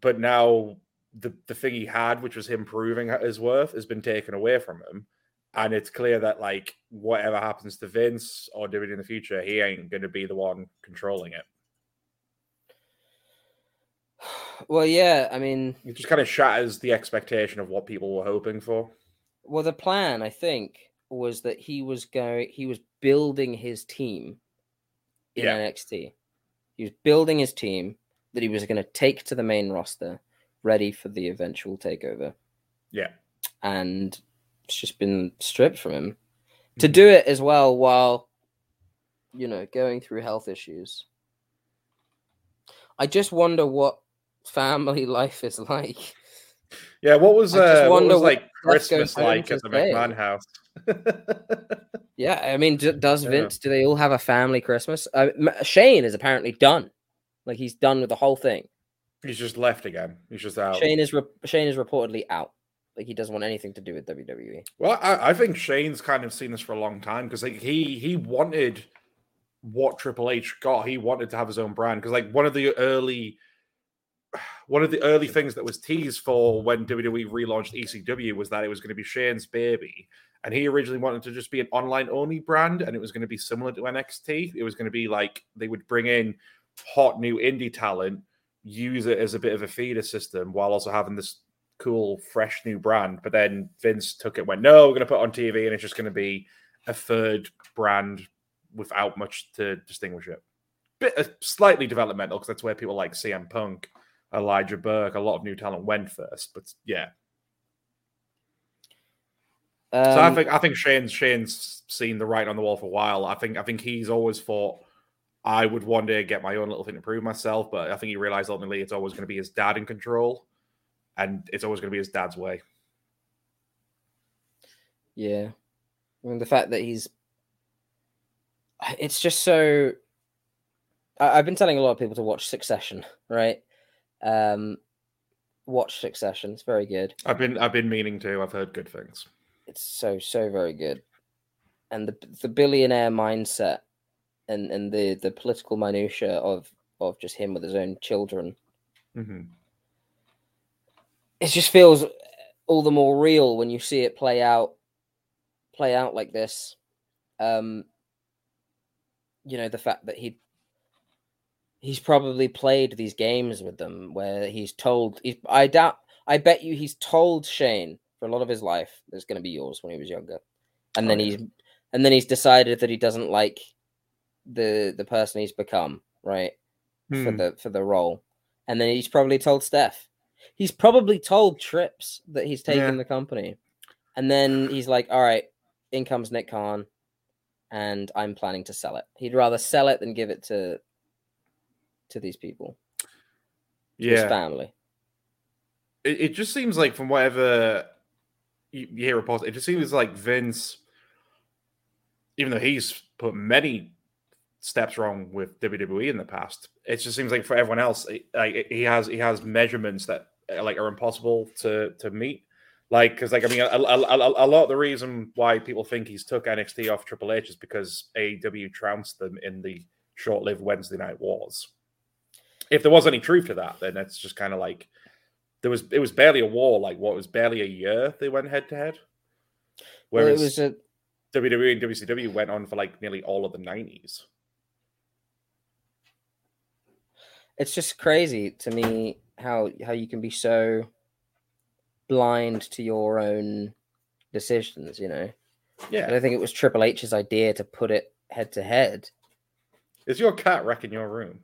But now the thing he had, which was him proving his worth, has been taken away from him, and it's clear that like whatever happens to Vince or David in the future, he ain't going to be the one controlling it. Well, yeah, I mean, it just kind of shatters the expectation of what people were hoping for. Well, the plan, I think, was that he was building his team in NXT. He was building his team that he was going to take to the main roster, ready for the eventual takeover. Yeah, and it's just been stripped from him to do it as well, while going through health issues. I just wonder what family life is like. Yeah, what was like Christmas like at the McMahon house? Yeah, I mean, does Vince? Do they all have a family Christmas? Shane is apparently done. Like he's done with the whole thing. He's just left again. He's just out. Shane is reportedly out. Like he doesn't want anything to do with WWE. Well, I think Shane's kind of seen this for a long time because like he wanted what Triple H got. He wanted to have his own brand because like one of the early things that was teased for when WWE relaunched ECW was that it was going to be Shane's baby, and he originally wanted to just be an online only brand, and it was going to be similar to NXT. It was going to be like they would bring in hot new indie talent, use it as a bit of a feeder system while also having this cool fresh new brand. But then Vince took it and went, no, we're going to put it on TV, and it's just going to be a third brand without much to distinguish it. Slightly developmental, because that's where people like CM Punk, Elijah Burke, a lot of new talent went first. But yeah, so I think Shane's seen the writing on the wall for a while. I think he's always thought, I would one day get my own little thing to prove myself, but I think he realized ultimately it's always going to be his dad in control, and it's always going to be his dad's way. Yeah, I mean the fact that it's just so. I've been telling a lot of people to watch Succession, right? Watch Succession; it's very good. I've been meaning to. I've heard good things. It's so very good, and the billionaire mindset and the political minutiae of just him with his own children. It just feels all the more real when you see it play out play out like this. You know, the fact that he's probably played these games with them where he's told, I bet you he's told Shane for a lot of his life that it's going to be yours when he was younger. And then he's decided that he doesn't like the person he's become, right? For the role. And then he's probably told Steph. He's probably told Trips that he's taken the company. And then he's like, all right, in comes Nick Khan, and I'm planning to sell it. He'd rather sell it than give it to these people. Yeah. His family. It just seems like, from whatever you hear reports, it just seems like Vince, even though he's put many steps wrong with WWE in the past, it just seems like for everyone else, like he has measurements that like are impossible to meet. Like, because like I mean, a lot of the reason why people think he's took NXT off Triple H is because AEW trounced them in the short-lived Wednesday Night Wars. If there was any truth to that, then it's just kind of like it was barely a war. Like it was barely a year they went head to head. Whereas WWE and WCW went on for like nearly all of the 90s. It's just crazy to me how you can be so blind to your own decisions, you know? Yeah. I don't think it was Triple H's idea to put it head-to-head. Is your cat wrecking your room?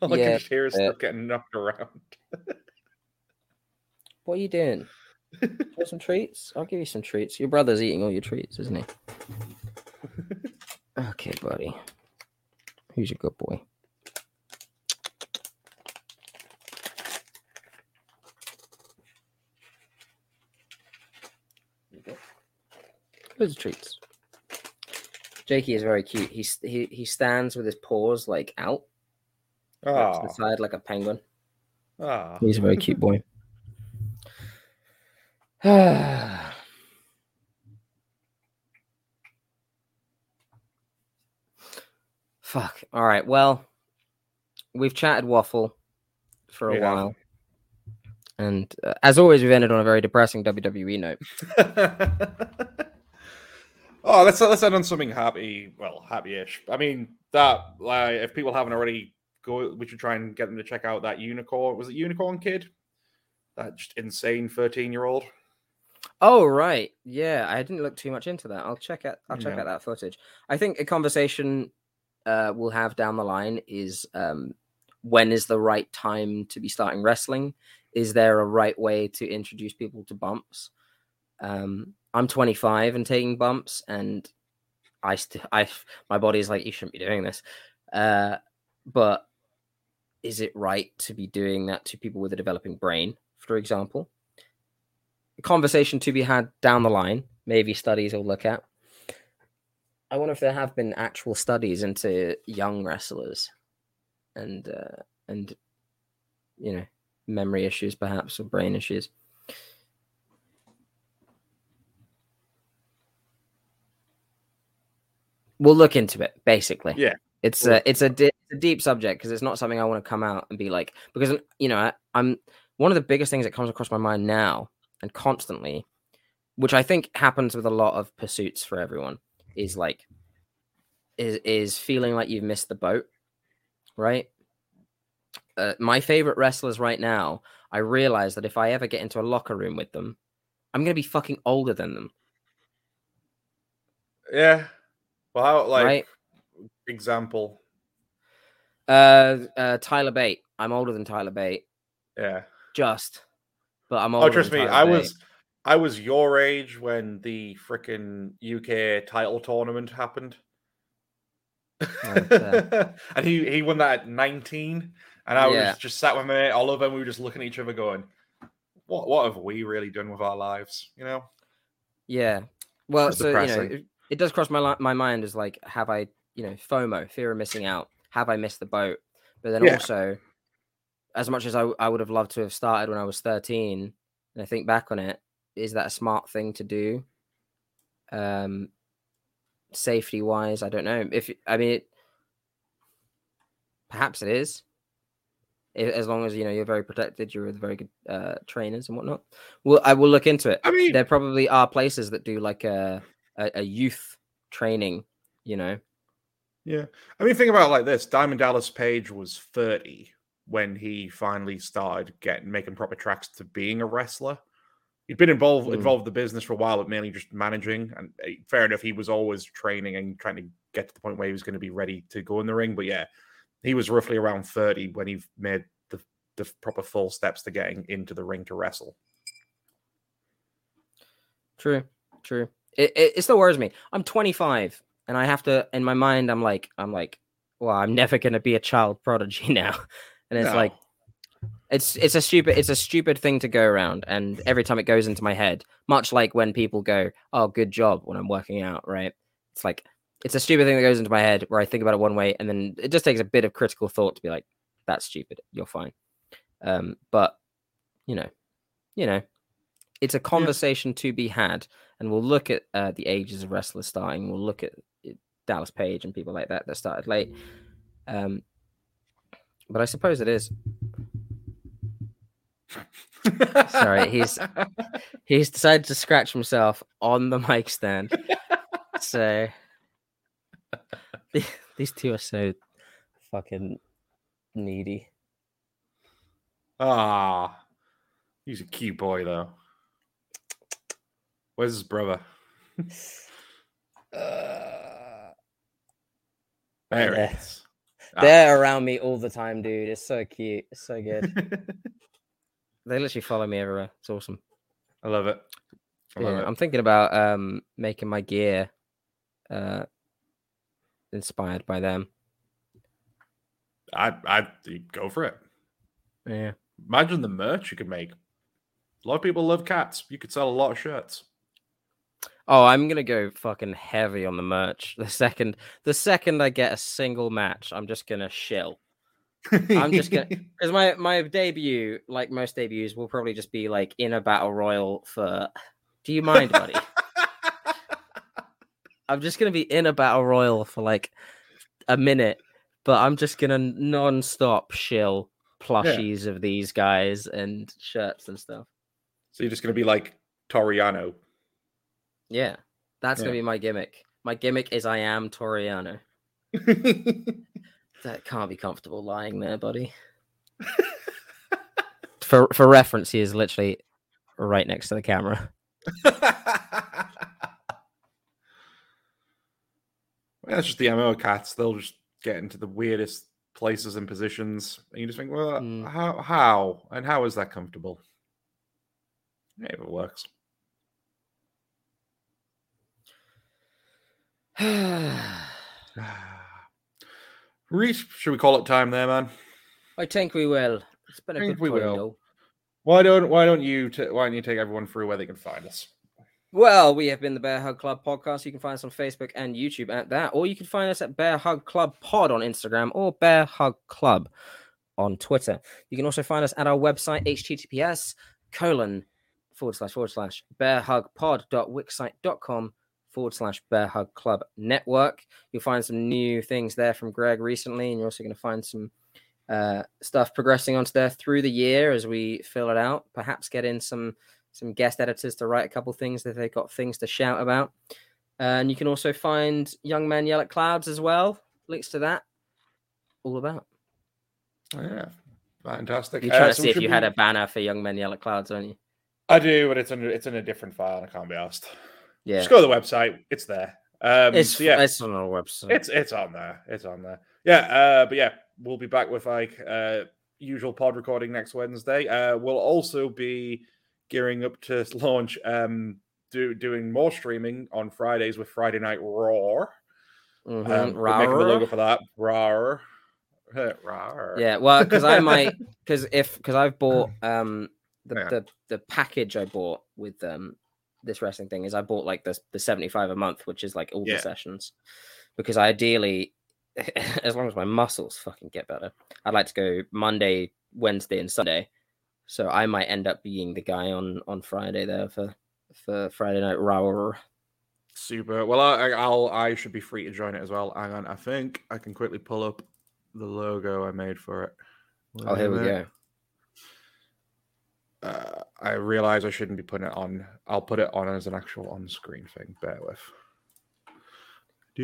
All I can hear is stuff getting knocked around. What are you doing? Want some treats? I'll give you some treats. Your brother's eating all your treats, isn't he? Okay, buddy. He's a good boy. Loads of treats. Jakey is very cute. He stands with his paws like out, to the side like a penguin. Aww. He's a very cute boy. Fuck. All right. Well, we've chatted waffle for a while. And as always, we've ended on a very depressing WWE note. Oh, let's end on something happy. Well, happy-ish. I mean, that like, if people haven't already, we should try and get them to check out that Unicorn. Was it Unicorn Kid? That just insane 13-year-old. Oh right, yeah. I didn't look too much into that. I'll check out that footage. I think a conversation we'll have down the line is when is the right time to be starting wrestling? Is there a right way to introduce people to bumps? I'm 25 and taking bumps, and my body is like, you shouldn't be doing this. But is it right to be doing that to people with a developing brain, for example? A conversation to be had down the line. Maybe studies will look at. I wonder if there have been actual studies into young wrestlers and you know, memory issues perhaps, or brain issues. We'll look into it, basically. Yeah, it's a deep subject, because it's not something I want to come out and be like, because you know, I'm one of the biggest things that comes across my mind now and constantly, which I think happens with a lot of pursuits for everyone, is like is feeling like you've missed the boat, right? My favorite wrestlers right now, I realize that if I ever get into a locker room with them, I'm gonna be fucking older than them. Yeah. Well, like, right? Example. Tyler Bate. I'm older than Tyler Bate. Yeah. But I'm older. Oh, trust me. I was your age when the freaking UK title tournament happened. And he won that at 19. And I was just sat with my mate Oliver, and we were just looking at each other going, What have we really done with our lives? You know? Yeah. Well, it's so depressing. You know, it does cross my mind as like, have I, you know, FOMO, fear of missing out? Have I missed the boat? But then also, as much as I would have loved to have started when I was 13, and I think back on it, is that a smart thing to do? Safety wise, I don't know. Perhaps it is. As long as, you know, you're very protected, you're with very good trainers and whatnot. I will look into it. I mean, there probably are places that do like a a youth training, you know. Yeah. I mean, think about it like this. Diamond Dallas Page was 30 when he finally started making proper tracks to being a wrestler. He'd been involved in the business for a while, but mainly just managing. And fair enough, he was always training and trying to get to the point where he was going to be ready to go in the ring. But yeah, he was roughly around 30 when he made the proper full steps to getting into the ring to wrestle. True. It still worries me. I'm 25, and I have to. In my mind, I'm like, well, I'm never going to be a child prodigy now. And it's like, it's a stupid thing to go around, and every time it goes into my head, much like when people go, "Oh, good job," when I'm working out, right? It's like, it's a stupid thing that goes into my head where I think about it one way, and then it just takes a bit of critical thought to be like, "That's stupid. You're fine." But you know, it's a conversation to be had, and we'll look at the ages of wrestlers starting. We'll look at Dallas Page and people like that started late. But I suppose it is. Sorry, he's decided to scratch himself on the mic stand. So these two are so fucking needy. Ah, he's a cute boy though. Where's his brother? There it is. They're around me all the time, dude. It's so cute. It's so good. They literally follow me everywhere. It's awesome. I love it. I love it. I'm thinking about making my gear inspired by them. I go for it. Yeah. Imagine the merch you could make. A lot of people love cats. You could sell a lot of shirts. Oh, I'm gonna go fucking heavy on the merch. The second I get a single match, I'm just gonna shill. I'm just gonna, because my debut, like most debuts, will probably just be like in a battle royal for. Do you mind, buddy? I'm just gonna be in a battle royal for like a minute, but I'm just gonna non-stop shill plushies of these guys and shirts and stuff. So you're just gonna be like Toriano. Yeah, that's going to be my gimmick. My gimmick is I am Toriano. That can't be comfortable lying there, buddy. For reference, he is literally right next to the camera. Well, that's just the MO cats. They'll just get into the weirdest places and positions. And you just think, well, how? And how is that comfortable? Yeah, it works. Reese, should we call it time there, man? I think we will. It's been a good time, though. Why don't you take everyone through where they can find us? Well, we have been the Bear Hug Club Podcast. You can find us on Facebook and YouTube at that, or you can find us at Bear Hug Club Pod on Instagram or Bear Hug Club on Twitter. You can also find us at our website, https:// bearhugpod.wixsite.com. / Bear Hug Club Network. You'll find some new things there from Greg recently, and you're also going to find some stuff progressing onto there through the year as we fill it out. Perhaps get in some guest editors to write a couple things that they've got things to shout about. And you can also find Young Man Yell at Clouds as well. Links to that. All about. Oh, yeah. Fantastic. You're trying to see if you had a banner for Young Men Yell at Clouds, aren't you? I do, but it's in a different file, and I can't be asked. Yeah. Just go to the website. It's there. It's on our website. It's on there. It's on there. Yeah. But yeah, we'll be back with like usual pod recording next Wednesday. We'll also be gearing up to launch doing more streaming on Fridays with Friday Night Raw. Mm-hmm. We're making the logo for that. Raw. Yeah. Well, because I might because I've bought the package I bought with this wrestling thing is I bought like the $75 a month, which is like all the sessions, because ideally, as long as my muscles fucking get better, I'd like to go Monday, Wednesday, and Sunday. So I might end up being the guy on Friday there for Friday Night Raw. Super. Well, I should be free to join it as well. Hang on, I think I can quickly pull up the logo I made for it. Wait, here we go. I realize I shouldn't be putting it on. I'll put it on as an actual on-screen thing. Bear with. I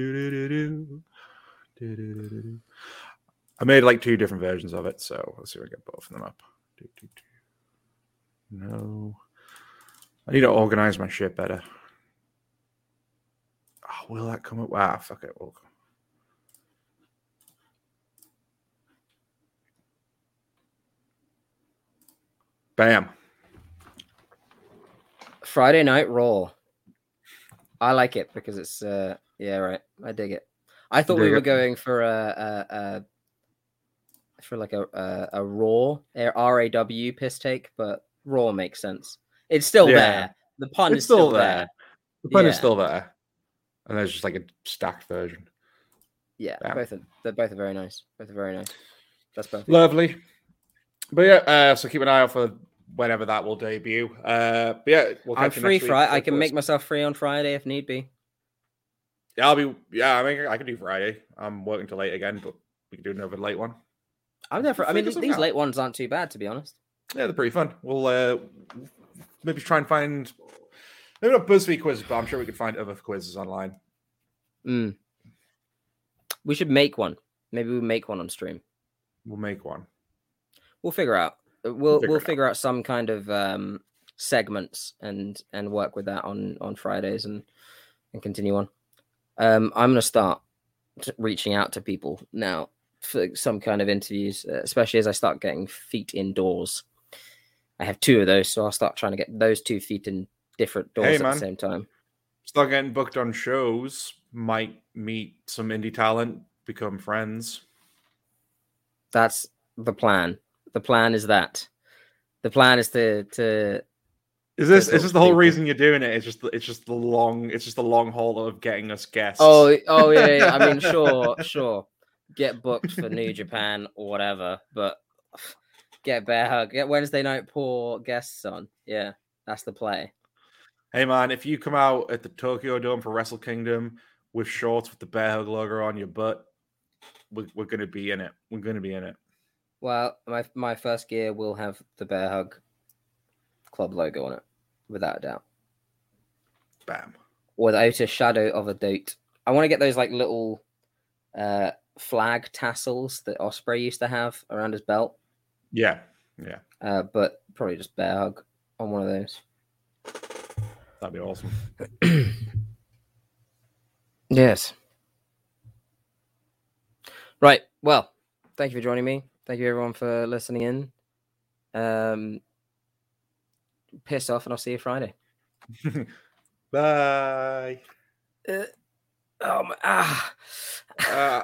made like two different versions of it, so let's see if I get both of them up. No. I need to organize my shit better. Oh, will that come up? Ah, fuck it. It will come. Bam. Friday Night Raw. I like it because it's, yeah, right. I dig it. I thought we were going for a Raw, R-A-W piss take, but Raw makes sense. It's still there. The pun is still there. The pun is still there. And there's just like a stacked version. Yeah, both are very nice. Both are very nice. That's perfect. Lovely. But yeah, so keep an eye out for whenever that will debut. But yeah, we'll catch you next week. I can make myself free on Friday if need be. Yeah, I can do Friday. I'm working till late again, but we can do another late one. These late ones aren't too bad, to be honest. Yeah, they're pretty fun. We'll maybe try and find, maybe not BuzzFeed quizzes, but I'm sure we could find other quizzes online. Mm. We should make one. Maybe we'll make one on stream. We'll make one. We'll figure out. We'll figure out some kind of segments and work with that on Fridays and continue on. I'm going to start reaching out to people now for some kind of interviews, especially as I start getting feet indoors. I have two of those, so I'll start trying to get those 2 feet in different doors at the same time. Start getting booked on shows. Might meet some indie talent, become friends. That's the plan. The plan is that. The plan is to. Is this the whole reason you're doing it? It's just the long haul of getting us guests. Oh yeah. I mean, sure. Get booked for New Japan or whatever, but get Bear Hug, get Wednesday Night Poor guests on. Yeah, that's the play. Hey man, if you come out at the Tokyo Dome for Wrestle Kingdom with shorts with the Bear Hug logo on your butt, we're gonna be in it. We're gonna be in it. Well, my first gear will have the Bear Hug Club logo on it, without a doubt. Bam. Without a shadow of a doubt. I want to get those like little flag tassels that Ospreay used to have around his belt. Yeah, yeah. But probably just Bear Hug on one of those. That'd be awesome. Yes. Right. Well, thank you for joining me. Thank you, everyone, for listening in. Piss off, and I'll see you Friday. Bye. Oh, my... Ah.